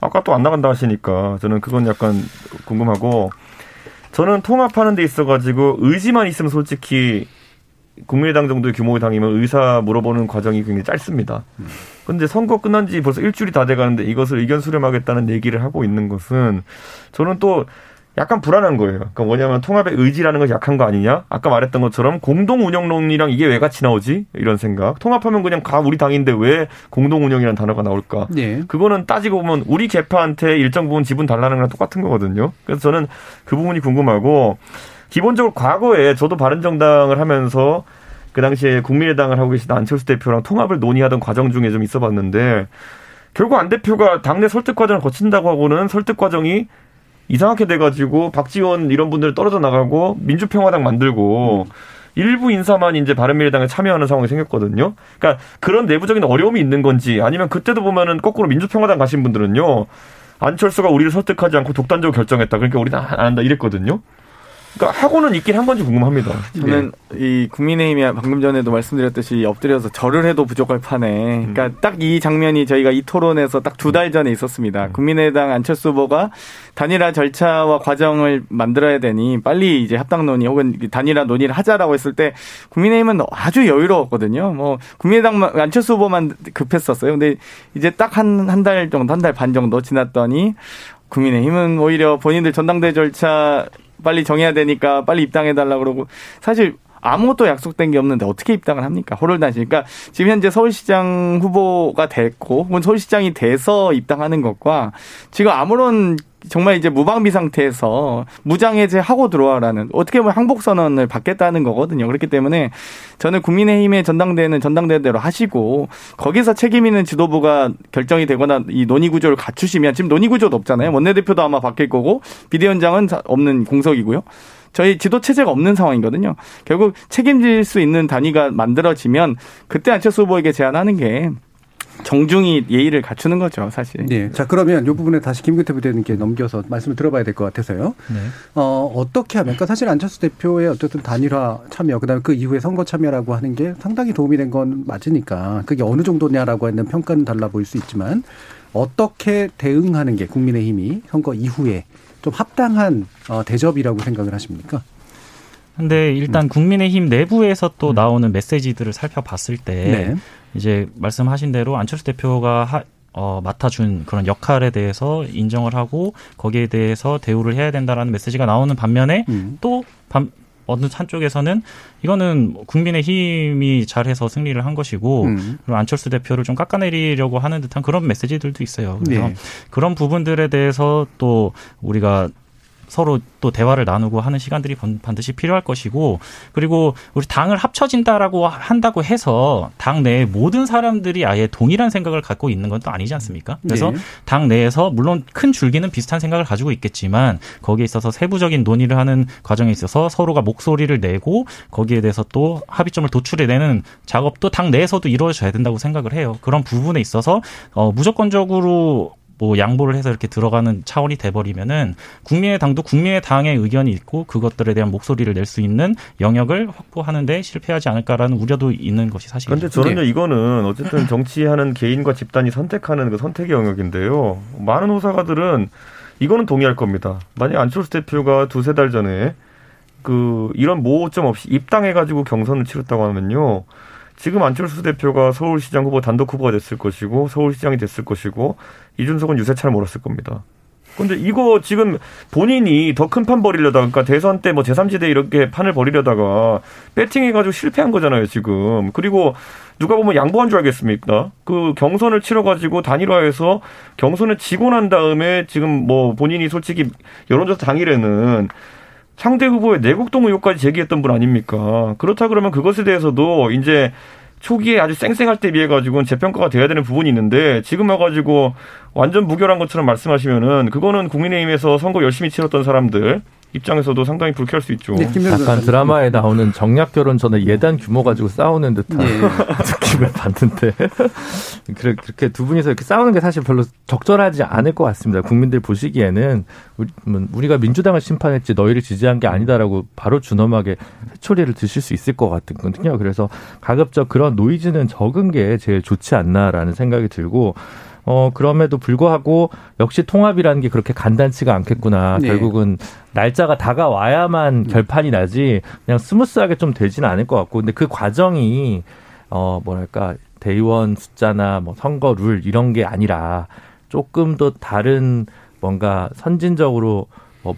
아까 또 안 나간다 하시니까 저는 그건 약간 궁금하고. 저는 통합하는 데 있어가지고 의지만 있으면 솔직히 국민의당 정도의 규모의 당이면 의사 물어보는 과정이 굉장히 짧습니다. 그런데 선거 끝난 지 벌써 일주일이 다 돼가는데 이것을 의견 수렴하겠다는 얘기를 하고 있는 것은 저는 또 약간 불안한 거예요. 그러니까 뭐냐면 통합의 의지라는 것이 약한 거 아니냐? 아까 말했던 것처럼 공동운영론이랑 이게 왜 같이 나오지? 이런 생각. 통합하면 그냥 가 우리 당인데 왜 공동운영이라는 단어가 나올까? 네. 그거는 따지고 보면 우리 개파한테 일정 부분 지분 달라는 거랑 똑같은 거거든요. 그래서 저는 그 부분이 궁금하고 기본적으로 과거에 저도 바른정당을 하면서 그 당시에 국민의당을 하고 계시던 안철수 대표랑 통합을 논의하던 과정 중에 좀 있어봤는데 결국 안 대표가 당내 설득 과정을 거친다고 하고는 설득 과정이 이상하게 돼가지고 박지원 이런 분들 떨어져 나가고 민주평화당 만들고 음. 일부 인사만 이제 바른미래당에 참여하는 상황이 생겼거든요. 그러니까 그런 내부적인 어려움이 있는 건지 아니면 그때도 보면은 거꾸로 민주평화당 가신 분들은요. 안철수가 우리를 설득하지 않고 독단적으로 결정했다. 그러니까 우리는 안 한다 이랬거든요. 그러니까 하고는 있긴 한 건지 궁금합니다. 저는 이 국민의힘이 방금 전에도 말씀드렸듯이 엎드려서 절을 해도 부족할 판에 그러니까 음. 딱 이 장면이 저희가 이 토론에서 딱 두 달 전에 있었습니다. 음. 국민의당 안철수 후보가 단일화 절차와 과정을 만들어야 되니 빨리 이제 합당 논의 혹은 단일화 논의를 하자라고 했을 때 국민의힘은 아주 여유로웠거든요. 뭐 국민의당만 안철수 후보만 급했었어요. 근데 이제 딱 한 한 달 정도 한 달 반 정도 지났더니 국민의힘은 오히려 본인들 전당대회 절차 빨리 정해야 되니까 빨리 입당해달라 그러고 사실 아무것도 약속된 게 없는데 어떻게 입당을 합니까? 호롤단시니까 지금 현재 서울시장 후보가 됐고 혹은 서울시장이 돼서 입당하는 것과 지금 아무런 정말 이제 무방비 상태에서 무장해제하고 들어와라는 어떻게 보면 항복선언을 받겠다는 거거든요. 그렇기 때문에 저는 국민의힘의 전당대회는 전당대회대로 하시고 거기서 책임 있는 지도부가 결정이 되거나 이 논의구조를 갖추시면 지금 논의구조도 없잖아요. 원내대표도 아마 바뀔 거고 비대위원장은 없는 공석이고요. 저희 지도체제가 없는 상황이거든요. 결국 책임질 수 있는 단위가 만들어지면 그때 안철수 후보에게 제안하는 게 정중히 예의를 갖추는 거죠, 사실. 네. 자, 그러면 이 부분에 다시 김근태 부대님께 넘겨서 말씀을 들어봐야 될 것 같아서요. 네. 어, 어떻게 하면, 그러니까 사실 안철수 대표의 어쨌든 단일화 참여, 그 다음에 그 이후에 선거 참여라고 하는 게 상당히 도움이 된 건 맞으니까 그게 어느 정도냐라고 하는 평가는 달라 보일 수 있지만 어떻게 대응하는 게 국민의힘이 선거 이후에 좀 합당한 대접이라고 생각을 하십니까? 근데 일단 국민의힘 내부에서 또 음. 나오는 메시지들을 살펴봤을 때 네. 이제 말씀하신 대로 안철수 대표가 하, 어, 맡아준 그런 역할에 대해서 인정을 하고 거기에 대해서 대우를 해야 된다라는 메시지가 나오는 반면에 음. 또 반, 어느 한쪽에서는 이거는 국민의힘이 잘해서 승리를 한 것이고 음. 그리고 안철수 대표를 좀 깎아내리려고 하는 듯한 그런 메시지들도 있어요. 그래서 네. 그런 부분들에 대해서 또 우리가 서로 또 대화를 나누고 하는 시간들이 반드시 필요할 것이고 그리고 우리 당을 합쳐진다라고 한다고 해서 당 내에 모든 사람들이 아예 동일한 생각을 갖고 있는 건 또 아니지 않습니까? 그래서 네. 당 내에서 물론 큰 줄기는 비슷한 생각을 가지고 있겠지만 거기에 있어서 세부적인 논의를 하는 과정에 있어서 서로가 목소리를 내고 거기에 대해서 또 합의점을 도출해내는 작업도 당 내에서도 이루어져야 된다고 생각을 해요. 그런 부분에 있어서 어, 무조건적으로 뭐 양보를 해서 이렇게 들어가는 차원이 돼버리면은 국민의당도 국민의당의 의견이 있고 그것들에 대한 목소리를 낼 수 있는 영역을 확보하는데 실패하지 않을까라는 우려도 있는 것이 사실이죠. 그런데 저는요 네. 이거는 어쨌든 정치하는 개인과 집단이 선택하는 그 선택의 영역인데요. 많은 호사가들은 이거는 동의할 겁니다. 만약 안철수 대표가 두세 달 전에 그 이런 모호점 없이 입당해가지고 경선을 치렀다고 하면요. 지금 안철수 대표가 서울시장 후보 단독 후보가 됐을 것이고 서울시장이 됐을 것이고 이준석은 유세차를 몰았을 겁니다. 그런데 이거 지금 본인이 더 큰 판 벌이려다가 그러니까 대선 때 뭐 제삼지대 이렇게 판을 벌이려다가 배팅해가지고 실패한 거잖아요 지금. 그리고 누가 보면 양보한 줄 알겠습니까? 그 경선을 치러가지고 단일화해서 경선을 지고 난 다음에 지금 뭐 본인이 솔직히 여론조사 당일에는 상대 후보의 내곡동 의혹까지 제기했던 분 아닙니까? 그렇다 그러면 그것에 대해서도 이제 초기에 아주 쌩쌩할 때 비해 가지고는 재평가가 돼야 되는 부분이 있는데 지금 와가지고 완전 무결한 것처럼 말씀하시면은 그거는 국민의힘에서 선거 열심히 치렀던 사람들 입장에서도 상당히 불쾌할 수 있죠. 네, 약간 드라마에 나오는 정략 결혼 전에 예단 규모 가지고 싸우는 듯한 네. 느낌을 받는데 그렇게 두 분이서 이렇게 싸우는 게 사실 별로 적절하지 않을 것 같습니다. 국민들 보시기에는 우리가 민주당을 심판했지 너희를 지지한 게 아니다라고 바로 준엄하게 회초리를 드실 수 있을 것 같거든요. 그래서 가급적 그런 노이즈는 적은 게 제일 좋지 않나라는 생각이 들고 어, 그럼에도 불구하고 역시 통합이라는 게 그렇게 간단치가 않겠구나. 네. 결국은 날짜가 다가와야만 결판이 나지 그냥 스무스하게 좀 되지는 않을 것 같고. 근데 그 과정이, 어, 뭐랄까, 대의원 숫자나 뭐 선거 룰 이런 게 아니라 조금 더 다른 뭔가 선진적으로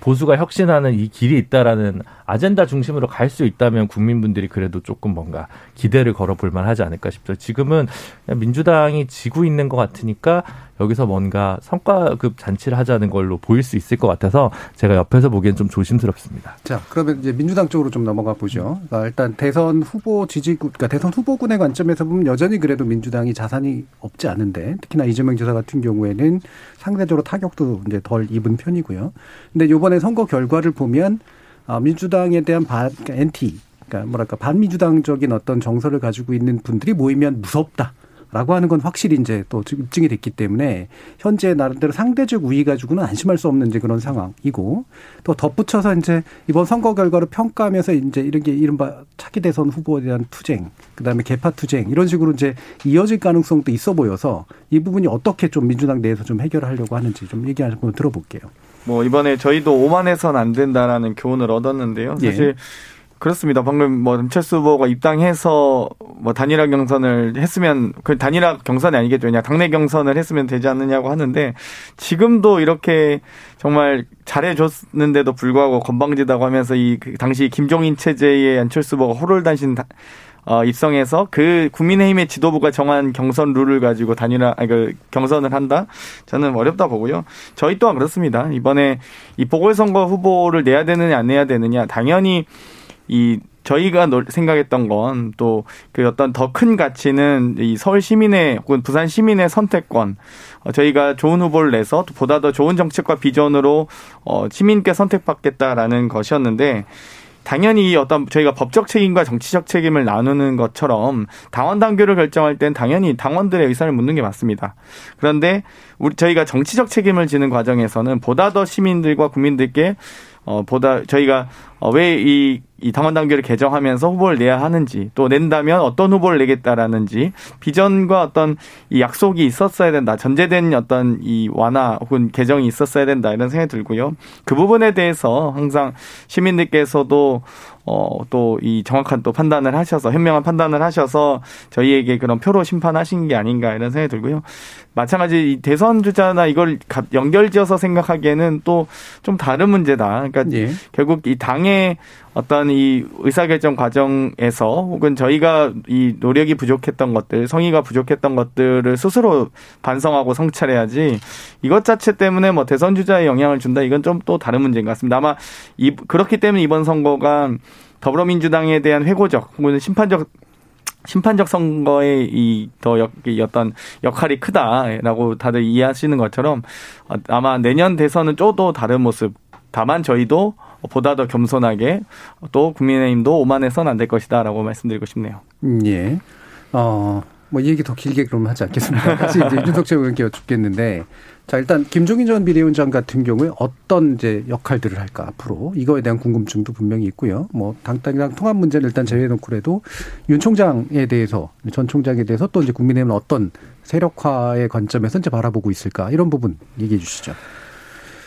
보수가 혁신하는 이 길이 있다라는 아젠다 중심으로 갈 수 있다면 국민분들이 그래도 조금 뭔가 기대를 걸어볼 만하지 않을까 싶죠. 지금은 민주당이 지고 있는 것 같으니까 여기서 뭔가 성과급 잔치를 하자는 걸로 보일 수 있을 것 같아서 제가 옆에서 보기엔 좀 조심스럽습니다. 자, 그러면 이제 민주당 쪽으로 좀 넘어가 보죠. 그러니까 일단 대선 후보 지지구, 그러니까 대선 후보군의 관점에서 보면 여전히 그래도 민주당이 자산이 없지 않은데 특히나 이재명 지사 같은 경우에는 상대적으로 타격도 이제 덜 입은 편이고요. 근데 이번에 선거 결과를 보면 민주당에 대한 반, 그러니까 엔티, 그러니까 뭐랄까 반민주당적인 어떤 정서를 가지고 있는 분들이 모이면 무섭다. 라고 하는 건 확실히 이제 또 입증이 됐기 때문에 현재 나름대로 상대적 우위 가지고는 안심할 수 없는 이제 그런 상황이고 또 덧붙여서 이제 이번 선거 결과를 평가하면서 이제 이런 게 이른바 차기 대선 후보에 대한 투쟁, 그 다음에 개파 투쟁 이런 식으로 이제 이어질 가능성도 있어 보여서 이 부분이 어떻게 좀 민주당 내에서 좀 해결하려고 하는지 좀 얘기하는 걸 들어볼게요. 뭐 이번에 저희도 오만해선 안 된다라는 교훈을 얻었는데요. 사실. 예. 그렇습니다. 방금 뭐 안철수 후보가 입당해서 뭐 단일화 경선을 했으면, 그 단일화 경선이 아니겠죠. 그냥 당내 경선을 했으면 되지 않느냐고 하는데, 지금도 이렇게 정말 잘해줬는데도 불구하고 건방지다고 하면서 이 당시 김종인 체제의 안철수 후보가 호롤단신 어, 입성해서 그 국민의힘의 지도부가 정한 경선 룰을 가지고 단일화, 아니, 그 경선을 한다? 저는 어렵다 보고요. 저희 또한 그렇습니다. 이번에 이 보궐선거 후보를 내야 되느냐 안 내야 되느냐, 당연히 이 저희가 생각했던 건 또 그 어떤 더 큰 가치는 이 서울 시민의 혹은 부산 시민의 선택권, 저희가 좋은 후보를 내서 보다 더 좋은 정책과 비전으로 어, 시민께 선택받겠다라는 것이었는데, 당연히 어떤 저희가 법적 책임과 정치적 책임을 나누는 것처럼 당원 당규를 결정할 땐 당연히 당원들의 의사를 묻는 게 맞습니다. 그런데 우리 저희가 정치적 책임을 지는 과정에서는 보다 더 시민들과 국민들께 어 보다 저희가 왜 이 이 당원 당규를 개정하면서 후보를 내야 하는지, 또 낸다면 어떤 후보를 내겠다라는지 비전과 어떤 이 약속이 있었어야 된다, 전제된 어떤 이 완화 혹은 개정이 있었어야 된다, 이런 생각이 들고요. 그 부분에 대해서 항상 시민들께서도 어 또 이 정확한 또 판단을 하셔서, 현명한 판단을 하셔서 저희에게 그런 표로 심판하신 게 아닌가, 이런 생각이 들고요. 마찬가지 이 대선 주자나 이걸 연결지어서 생각하기에는 또 좀 다른 문제다. 그러니까 예. 결국 이 당의 어떤 이 의사결정 과정에서 혹은 저희가 이 노력이 부족했던 것들, 성의가 부족했던 것들을 스스로 반성하고 성찰해야지, 이것 자체 때문에 뭐 대선 주자에 영향을 준다, 이건 좀 또 다른 문제인 것 같습니다. 아마 이 그렇기 때문에 이번 선거가 더불어민주당에 대한 회고적 혹은 심판적 심판적 선거의 이 더 역, 어떤 역할이 크다라고 다들 이해하시는 것처럼, 아마 내년 대선은 좀 더 다른 모습, 다만 저희도 보다 더 겸손하게, 또 국민의힘도 오만해서는 안 될 것이다라고 말씀드리고 싶네요. 예. 어, 뭐 이 얘기 더 길게 그러면 하지 않겠습니다. 다시 이제 이준석 최고위원께 여쭙겠는데, 자, 일단 김종인 전 비대위원장 같은 경우에 어떤 이제 역할들을 할까, 앞으로 이거에 대한 궁금증도 분명히 있고요. 뭐 당당이랑 통합 문제는 일단 제외해놓고 그래도 윤 총장에 대해서, 전 총장에 대해서 또 이제 국민의힘은 어떤 세력화의 관점에서 이제 바라보고 있을까, 이런 부분 얘기해 주시죠.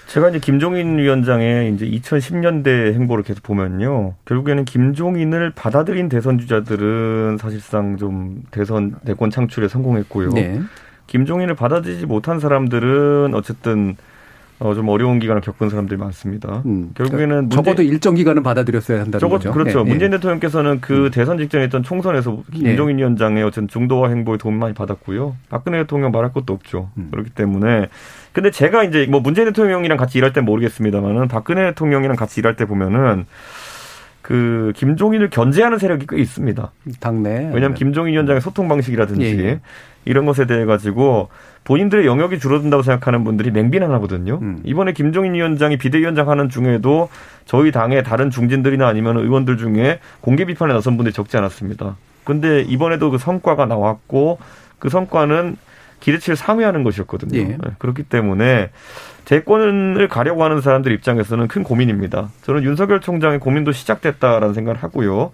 제가 이제 김종인 위원장의 이제 이천십 년대 행보를 계속 보면요, 결국에는 김종인을 받아들인 대선 주자들은 사실상 좀 대선 대권 창출에 성공했고요. 네. 김종인을 받아들이지 못한 사람들은 어쨌든 어 좀 어려운 기간을 겪은 사람들이 많습니다. 음, 결국에는 문제, 적어도 일정 기간은 받아들였어야 한다는 적어도, 거죠. 그렇죠. 네, 문재인 네. 대통령께서는 그 음. 대선 직전에 있던 총선에서 김종인 네. 위원장의 어쨌든 중도화 행보에 도움 많이 받았고요. 박근혜 대통령 말할 것도 없죠. 음. 그렇기 때문에, 근데 제가 이제 뭐 문재인 대통령이랑 같이 일할 때 모르겠습니다만은 박근혜 대통령이랑 같이 일할 때 보면은 그 김종인을 견제하는 세력이 꽤 있습니다. 당내. 왜냐하면 김종인 위원장의 소통 방식이라든지 예, 예. 이런 것에 대해 가지고 본인들의 영역이 줄어든다고 생각하는 분들이 맹비난하거든요. 음. 이번에 김종인 위원장이 비대위원장 하는 중에도 저희 당의 다른 중진들이나 아니면 의원들 중에 공개 비판에 나선 분들이 적지 않았습니다. 그런데 이번에도 그 성과가 나왔고, 그 성과는 기대치를 상회하는 것이었거든요. 예. 그렇기 때문에 대권을 가려고 하는 사람들 입장에서는 큰 고민입니다. 저는 윤석열 총장의 고민도 시작됐다라는 생각을 하고요.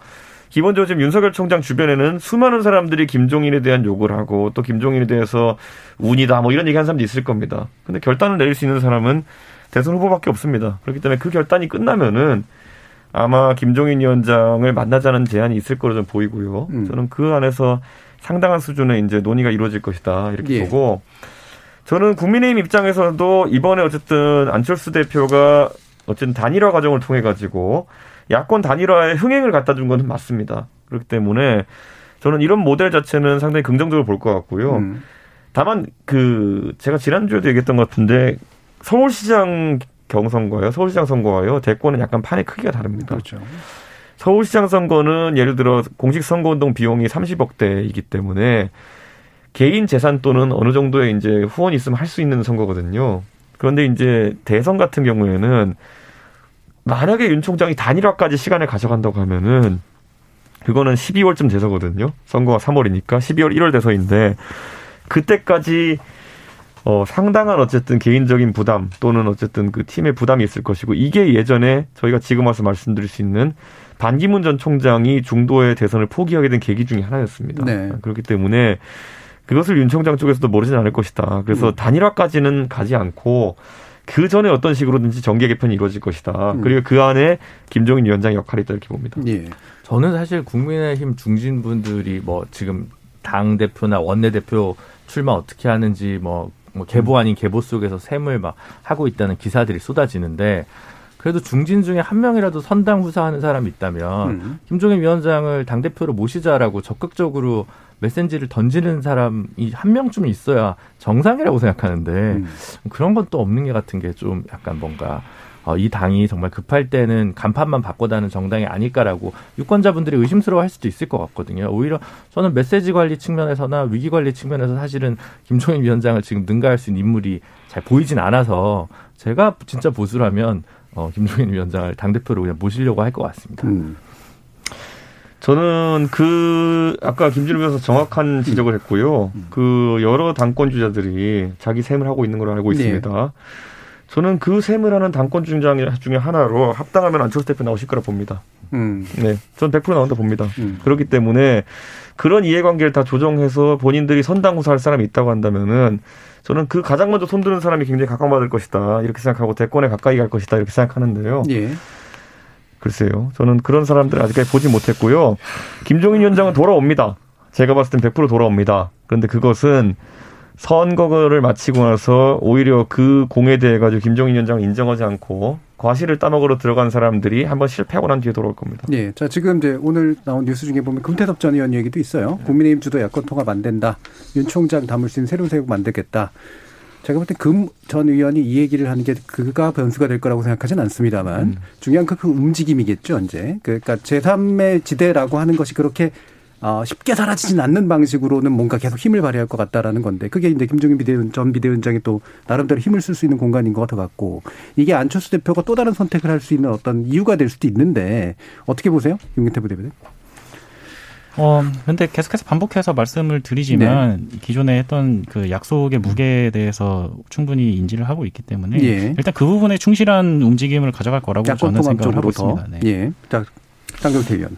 기본적으로 지금 윤석열 총장 주변에는 수많은 사람들이 김종인에 대한 욕을 하고, 또 김종인에 대해서 운이다 뭐 이런 얘기하는 사람도 있을 겁니다. 근데 결단을 내릴 수 있는 사람은 대선 후보밖에 없습니다. 그렇기 때문에 그 결단이 끝나면은 아마 김종인 위원장을 만나자는 제안이 있을 거로 좀 보이고요. 음. 저는 그 안에서 상당한 수준의 이제 논의가 이루어질 것이다, 이렇게 예. 보고, 저는 국민의힘 입장에서도 이번에 어쨌든 안철수 대표가 어쨌든 단일화 과정을 통해 가지고 야권 단일화에 흥행을 갖다 준 건 맞습니다. 그렇기 때문에 저는 이런 모델 자체는 상당히 긍정적으로 볼 것 같고요. 음. 다만 그 제가 지난주에도 얘기했던 것 같은데, 서울시장 경선과요, 서울시장 선거와요, 대권은 약간 판의 크기가 다릅니다. 그렇죠. 서울시장 선거는 예를 들어 공식 선거운동 비용이 삼십억 대이기 때문에 개인 재산 또는 어느 정도의 이제 후원이 있으면 할 수 있는 선거거든요. 그런데 이제 대선 같은 경우에는 만약에 윤 총장이 단일화까지 시간을 가져간다고 하면은 그거는 십이월쯤 돼서거든요. 선거가 삼월이니까 십이월 일월 돼서인데, 그때까지 어, 상당한 어쨌든 개인적인 부담 또는 어쨌든 그 팀의 부담이 있을 것이고, 이게 예전에 저희가 지금 와서 말씀드릴 수 있는 반기문 전 총장이 중도의 대선을 포기하게 된 계기 중에 하나였습니다. 네. 그렇기 때문에 그것을 윤 총장 쪽에서도 모르진 않을 것이다. 그래서 음. 단일화까지는 가지 않고 그 전에 어떤 식으로든지 정계 개편이 이루어질 것이다. 음. 그리고 그 안에 김종인 위원장의 역할이 있다 이렇게 봅니다. 예. 저는 사실 국민의힘 중진분들이 뭐 지금 당 대표나 원내 대표 출마 어떻게 하는지 뭐, 뭐 계보 아닌 계보 속에서 셈을 막 하고 있다는 기사들이 쏟아지는데. 그래도 중진 중에 한 명이라도 선당 후사하는 사람이 있다면 음. 김종인 위원장을 당대표로 모시자라고 적극적으로 메시지를 던지는 사람이 한 명쯤 있어야 정상이라고 생각하는데 음. 그런 건 또 없는 게 같은 게 좀 약간 뭔가 어, 이 당이 정말 급할 때는 간판만 바꿔다는 정당이 아닐까라고 유권자분들이 의심스러워할 수도 있을 것 같거든요. 오히려 저는 메시지 관리 측면에서나 위기 관리 측면에서 사실은 김종인 위원장을 지금 능가할 수 있는 인물이 잘 보이진 않아서 제가 진짜 보수라면 어, 김종인 위원장을 당대표로 그냥 모시려고 할 것 같습니다. 음. 저는 그, 아까 김준우 변호사 정확한 지적을 했고요. 음. 그, 여러 당권 주자들이 자기 셈을 하고 있는 걸로 알고 있습니다. 네. 저는 그 셈을 하는 당권 주장 중에 하나로 합당하면 안철수 대표 나오실 거라 봅니다. 음. 네. 전 백 퍼센트 나온다 봅니다. 음. 그렇기 때문에 그런 이해관계를 다 조정해서 본인들이 선당 후사할 사람이 있다고 한다면은 저는 그 가장 먼저 손드는 사람이 굉장히 각광받을 것이다. 이렇게 생각하고 대권에 가까이 갈 것이다. 이렇게 생각하는데요. 예. 글쎄요. 저는 그런 사람들을 아직까지 보지 못했고요. 김종인 위원장은 돌아옵니다. 제가 봤을 땐 백 퍼센트 돌아옵니다. 그런데 그것은 선거를 마치고 나서 오히려 그 공에 대해 가지고 김종인 위원장을 인정하지 않고 과실을 따먹으러 들어간 사람들이 한번 실패하고 난 뒤에 돌아올 겁니다. 예. 자, 지금 이제 오늘 나온 뉴스 중에 보면 금태섭 전 의원 얘기도 있어요. 국민의힘 주도 야권 통합 안 된다. 윤 총장 담을 수 있는 새로운 세력 만들겠다. 제가 볼 때 금 전 의원이 이 얘기를 하는 게 그가 변수가 될 거라고 생각하진 않습니다만 음. 중요한 그, 그 움직임이겠죠, 이제. 그러니까 제삼의 지대라고 하는 것이 그렇게 어, 쉽게 사라지진 않는 방식으로는 뭔가 계속 힘을 발휘할 것 같다라는 건데 그게 이제 김종인 비대위원, 전 비대위원장이 또 나름대로 힘을 쓸 수 있는 공간인 것 같고 이게 안철수 대표가 또 다른 선택을 할 수 있는 어떤 이유가 될 수도 있는데 어떻게 보세요? 윤기태 부대변인. 어, 근데 계속해서 반복해서 말씀을 드리지만 네. 기존에 했던 그 약속의 무게에 대해서 충분히 인지를 하고 있기 때문에 예. 일단 그 부분에 충실한 움직임을 가져갈 거라고 저는 생각을 하고 더. 있습니다. 네. 예. 자, 장경태 의원.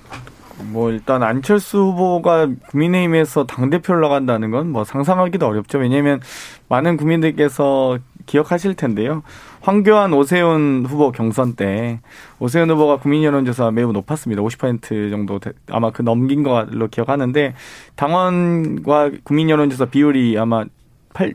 뭐 일단 안철수 후보가 국민의힘에서 당대표로 나간다는 건 뭐 상상하기도 어렵죠. 왜냐하면 많은 국민들께서 기억하실 텐데요. 황교안 오세훈 후보 경선 때 오세훈 후보가 국민 여론조사 매우 높았습니다. 오십 퍼센트 정도 아마 그 넘긴 걸로 기억하는데 당원과 국민 여론조사 비율이 아마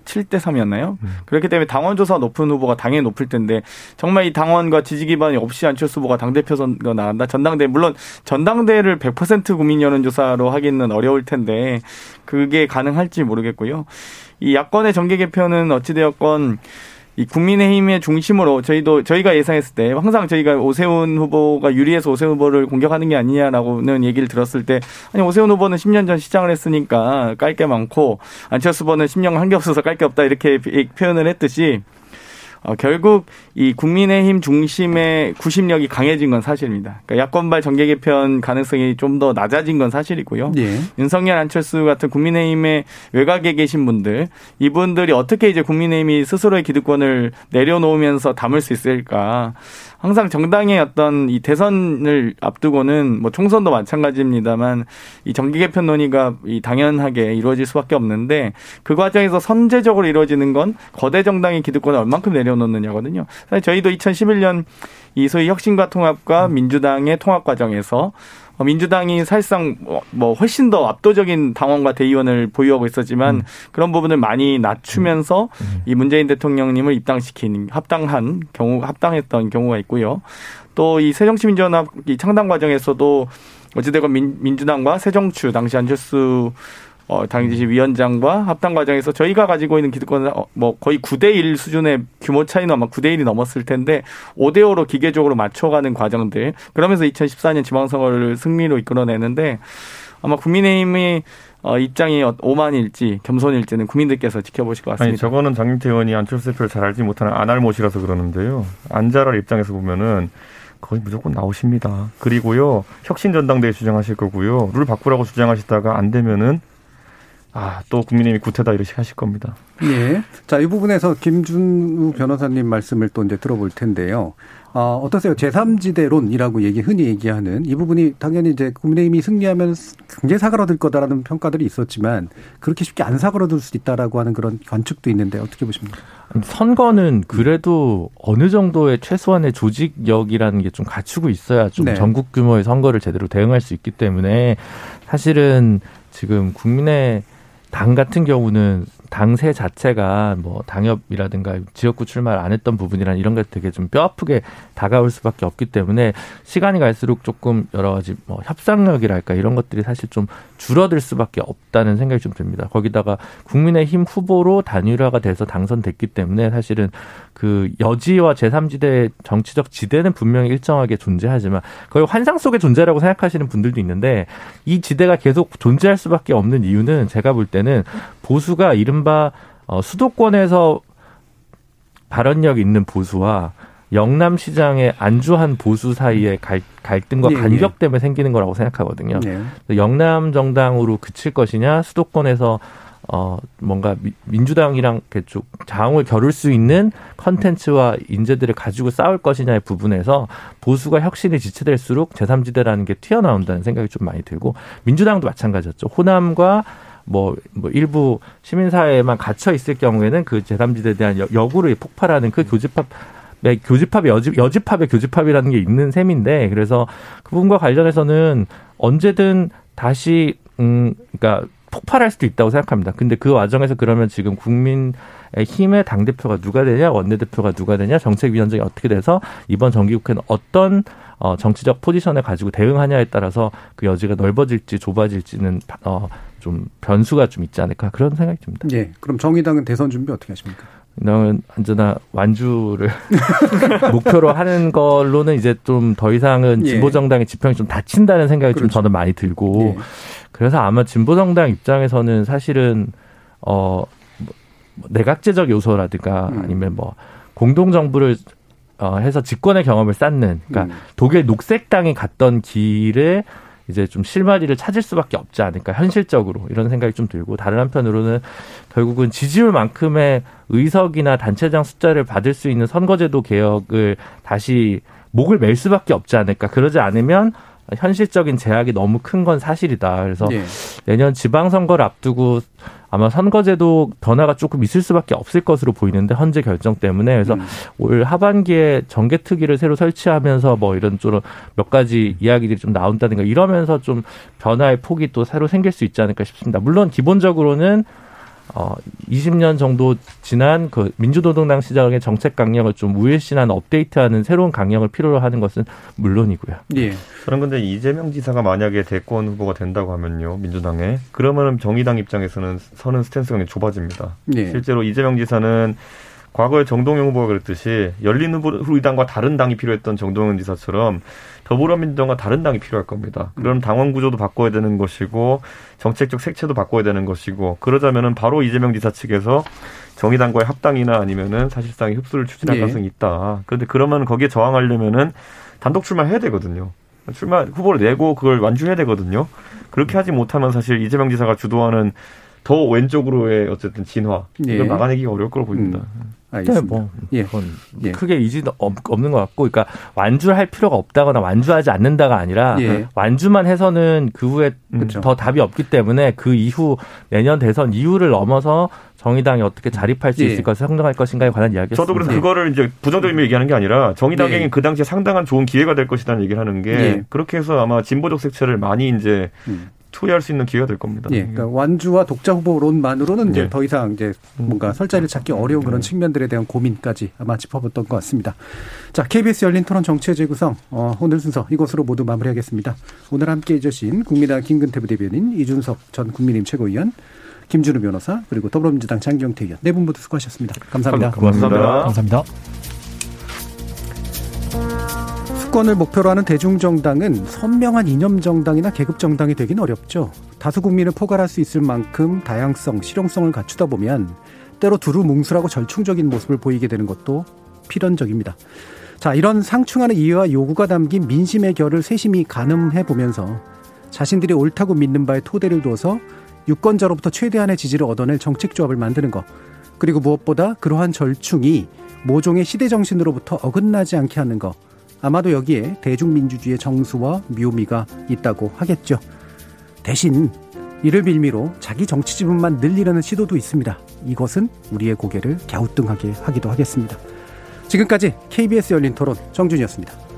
칠 대 삼이었나요? 음. 그렇기 때문에 당원조사 높은 후보가 당연히 높을 텐데 정말 이 당원과 지지 기반이 없이 안철수 후보가 당대표 선거 나간다. 전당대회. 물론 전당대회를 백 퍼센트 국민 여론조사로 하기는 어려울 텐데 그게 가능할지 모르겠고요. 이 야권의 정계 개편은 어찌되었건 이 국민의힘의 중심으로 저희도 저희가 예상했을 때 항상 저희가 오세훈 후보가 유리해서 오세훈 후보를 공격하는 게 아니냐라고는 얘기를 들었을 때 아니 오세훈 후보는 십 년 전 시장을 했으니까 깔 게 많고 안철수 후보는 십 년 한 게 없어서 깔 게 없다 이렇게 표현을 했듯이 어, 결국 이 국민의힘 중심의 구심력이 강해진 건 사실입니다. 그러니까 야권발 정계 개편 가능성이 좀 더 낮아진 건 사실이고요. 예. 윤석열, 안철수 같은 국민의힘의 외곽에 계신 분들, 이분들이 어떻게 이제 국민의힘이 스스로의 기득권을 내려놓으면서 담을 수 있을까? 항상 정당의 어떤 이 대선을 앞두고는 뭐 총선도 마찬가지입니다만 이 정계 개편 논의가 이 당연하게 이루어질 수밖에 없는데 그 과정에서 선제적으로 이루어지는 건 거대 정당의 기득권을 얼만큼 내려놓느냐거든요. 사실 저희도 이천십일 년 이 소위 혁신과 통합과 민주당의 통합 과정에서 민주당이 사실상 뭐 훨씬 더 압도적인 당원과 대의원을 보유하고 있었지만 음. 그런 부분을 많이 낮추면서 음. 이 문재인 대통령님을 입당시킨 합당한 경우 합당했던 경우가 있고요. 또 이 새정치민주연합 이 창당 과정에서도 어찌되건 민, 민주당과 새정추 당시 안철수 어, 당시 위원장과 합당 과정에서 저희가 가지고 있는 기득권은 어, 뭐 거의 구 대 일 수준의 규모 차이는 아마 구 대 일이 넘었을 텐데 오 대 오로 기계적으로 맞춰가는 과정들 그러면서 이천십사 년 지방선거를 승리로 이끌어내는데 아마 국민의힘의 어, 입장이 오만일지 겸손일지는 국민들께서 지켜보실 것 같습니다. 아니, 저거는 장경태 의원이 안철수 대표를 잘 알지 못하는 안알못이라서 그러는데요. 안잘할 입장에서 보면은 거의 무조건 나오십니다. 그리고요 혁신전당대회 주장하실 거고요. 룰 바꾸라고 주장하시다가 안 되면은 아, 또 국민의힘이 구태다 이러시 하실 겁니다. 예. 자, 이 부분에서 김준우 변호사님 말씀을 또 이제 들어볼 텐데요. 어, 어떠세요? 제삼지대론이라고 얘기, 흔히 얘기하는 이 부분이 당연히 이제 국민의힘이 승리하면 굉장히 사그러들 거다라는 평가들이 있었지만 그렇게 쉽게 안 사그러들 수 있다라고 하는 그런 관측도 있는데 어떻게 보십니까? 선거는 그래도 어느 정도의 최소한의 조직력이라는 게 좀 갖추고 있어야 좀 네. 전국 규모의 선거를 제대로 대응할 수 있기 때문에 사실은 지금 국민의 당 같은 경우는 당세 자체가 뭐 당협이라든가 지역구 출마를 안 했던 부분이란 이런 게 되게 좀 뼈아프게 다가올 수밖에 없기 때문에 시간이 갈수록 조금 여러 가지 뭐 협상력이랄까 이런 것들이 사실 좀 줄어들 수밖에 없다는 생각이 좀 듭니다. 거기다가 국민의힘 후보로 단일화가 돼서 당선됐기 때문에 사실은 그 여지와 제삼지대의 정치적 지대는 분명히 일정하게 존재하지만 거의 환상 속의 존재라고 생각하시는 분들도 있는데 이 지대가 계속 존재할 수밖에 없는 이유는 제가 볼 때는 보수가 이른바 수도권에서 발언력 있는 보수와 영남시장의 안주한 보수 사이의 갈, 갈등과 네, 간격 네. 때문에 생기는 거라고 생각하거든요. 네. 영남 정당으로 그칠 것이냐 수도권에서 어, 뭔가 미, 민주당이랑 좀 장을 겨룰 수 있는 컨텐츠와 인재들을 가지고 싸울 것이냐의 부분에서 보수가 혁신이 지체될수록 제삼지대라는 게 튀어나온다는 생각이 좀 많이 들고 민주당도 마찬가지였죠. 호남과 뭐, 뭐, 일부 시민사회에만 갇혀 있을 경우에는 그 제삼지대에 대한 역으로 폭발하는 그 교집합의, 교집합의, 여집, 여집합의 교집합이라는 게 있는 셈인데, 그래서 그 부분과 관련해서는 언제든 다시, 음, 그러니까 폭발할 수도 있다고 생각합니다. 근데 그 와중에서 그러면 지금 국민, 힘의 당대표가 누가 되냐, 원내대표가 누가 되냐, 정책위원장이 어떻게 돼서 이번 정기국회는 어떤 정치적 포지션을 가지고 대응하냐에 따라서 그 여지가 넓어질지 좁아질지는 좀 변수가 좀 있지 않을까 그런 생각이 듭니다. 예. 그럼 정의당은 대선 준비 어떻게 하십니까? 저는 언제나 완주를 목표로 하는 걸로는 이제 좀 더 이상은 진보정당의 지평이 좀 닫힌다는 생각이 그렇죠. 좀 저는 많이 들고 예. 그래서 아마 진보정당 입장에서는 사실은 어. 내각제적 요소라든가 아니면 뭐 공동정부를 해서 집권의 경험을 쌓는 그러니까 음. 독일 녹색당이 갔던 길에 이제 좀 실마리를 찾을 수밖에 없지 않을까 현실적으로 이런 생각이 좀 들고 다른 한편으로는 결국은 지지율만큼의 의석이나 단체장 숫자를 받을 수 있는 선거제도 개혁을 다시 목을 맬 수밖에 없지 않을까 그러지 않으면 현실적인 제약이 너무 큰 건 사실이다. 그래서 예. 내년 지방선거를 앞두고 아마 선거제도 변화가 조금 있을 수밖에 없을 것으로 보이는데 헌재 결정 때문에 그래서 음. 올 하반기에 정개특위를 새로 설치하면서 뭐 이런 쪽 몇 가지 이야기들이 좀 나온다든가 이러면서 좀 변화의 폭이 또 새로 생길 수 있지 않을까 싶습니다. 물론 기본적으로는 어, 이십 년 정도 지난 그 민주노동당 시장의 정책 강령을 좀 우일신한 업데이트하는 새로운 강령을 필요로 하는 것은 물론이고요. 예. 저는 근데 이재명 지사가 만약에 대권 후보가 된다고 하면요, 민주당에 그러면은 정의당 입장에서는 서는 스탠스가 굉장히 좁아집니다. 예. 실제로 이재명 지사는 과거에 정동영 후보가 그랬듯이 열린 후보의당과 다른 당이 필요했던 정동영 지사처럼 더불어민주당과 다른 당이 필요할 겁니다. 그럼 당원 구조도 바꿔야 되는 것이고 정책적 색채도 바꿔야 되는 것이고 그러자면은 바로 이재명 지사 측에서 정의당과의 합당이나 아니면은 사실상의 흡수를 추진할 네. 가능성이 있다. 그런데 그러면 거기에 저항하려면은 단독 출마해야 되거든요. 출마 후보를 내고 그걸 완주해야 되거든요. 그렇게 하지 못하면 사실 이재명 지사가 주도하는 더 왼쪽으로의 어쨌든 진화 네. 이걸 막아내기가 어려울 거로 보입니다. 음. 알겠습니다. 네, 뭐 예. 예. 크게 이지 없는 것 같고, 그러니까 완주할 필요가 없다거나 완주하지 않는다가 아니라 예. 완주만 해서는 그 후에 그렇죠. 더 답이 없기 때문에 그 이후 내년 대선 이후를 넘어서 정의당이 어떻게 자립할 수 예. 있을 것을 성장할 것인가에 관한 이야기였습니다. 저도 그래서 그거를 이제 부정적인 의미로 얘기하는 게 아니라 정의당에게 예. 그 당시에 상당한 좋은 기회가 될 것이라는 얘기를 하는 게 예. 그렇게 해서 아마 진보적 색채를 많이 이제. 음. 투여할 수 있는 기회가 될 겁니다. 예, 그러니까 완주와 독자 후보론만으로는 예. 이제 더 이상 이제 뭔가 설자리를 찾기 어려운 그런 측면들에 대한 고민까지 아마 짚어봤던 것 같습니다. 자, 케이비에스 열린 토론 정치의 재구성 어, 오늘 순서 이것으로 모두 마무리하겠습니다. 오늘 함께해 주신 국민의당 김근태 부대변인, 이준석 전 국민의힘 최고위원, 김준우 변호사 그리고 더불어민주당 장경태 의원 네 분 모두 수고하셨습니다. 감사합니다. 고맙습니다. 감사합니다. 감사합니다. 수권을 목표로 하는 대중정당은 선명한 이념정당이나 계급정당이 되긴 어렵죠. 다수 국민을 포괄할 수 있을 만큼 다양성, 실용성을 갖추다 보면 때로 두루뭉술하고 절충적인 모습을 보이게 되는 것도 필연적입니다. 자, 이런 상충하는 이유와 요구가 담긴 민심의 결을 세심히 가늠해 보면서 자신들이 옳다고 믿는 바에 토대를 두어서 유권자로부터 최대한의 지지를 얻어낼 정책조합을 만드는 것, 그리고 무엇보다 그러한 절충이 모종의 시대정신으로부터 어긋나지 않게 하는 것, 아마도 여기에 대중민주주의의 정수와 묘미가 있다고 하겠죠. 대신 이를 빌미로 자기 정치 지분만 늘리려는 시도도 있습니다. 이것은 우리의 고개를 갸우뚱하게 하기도 하겠습니다. 지금까지 케이비에스 열린토론 정준이었습니다.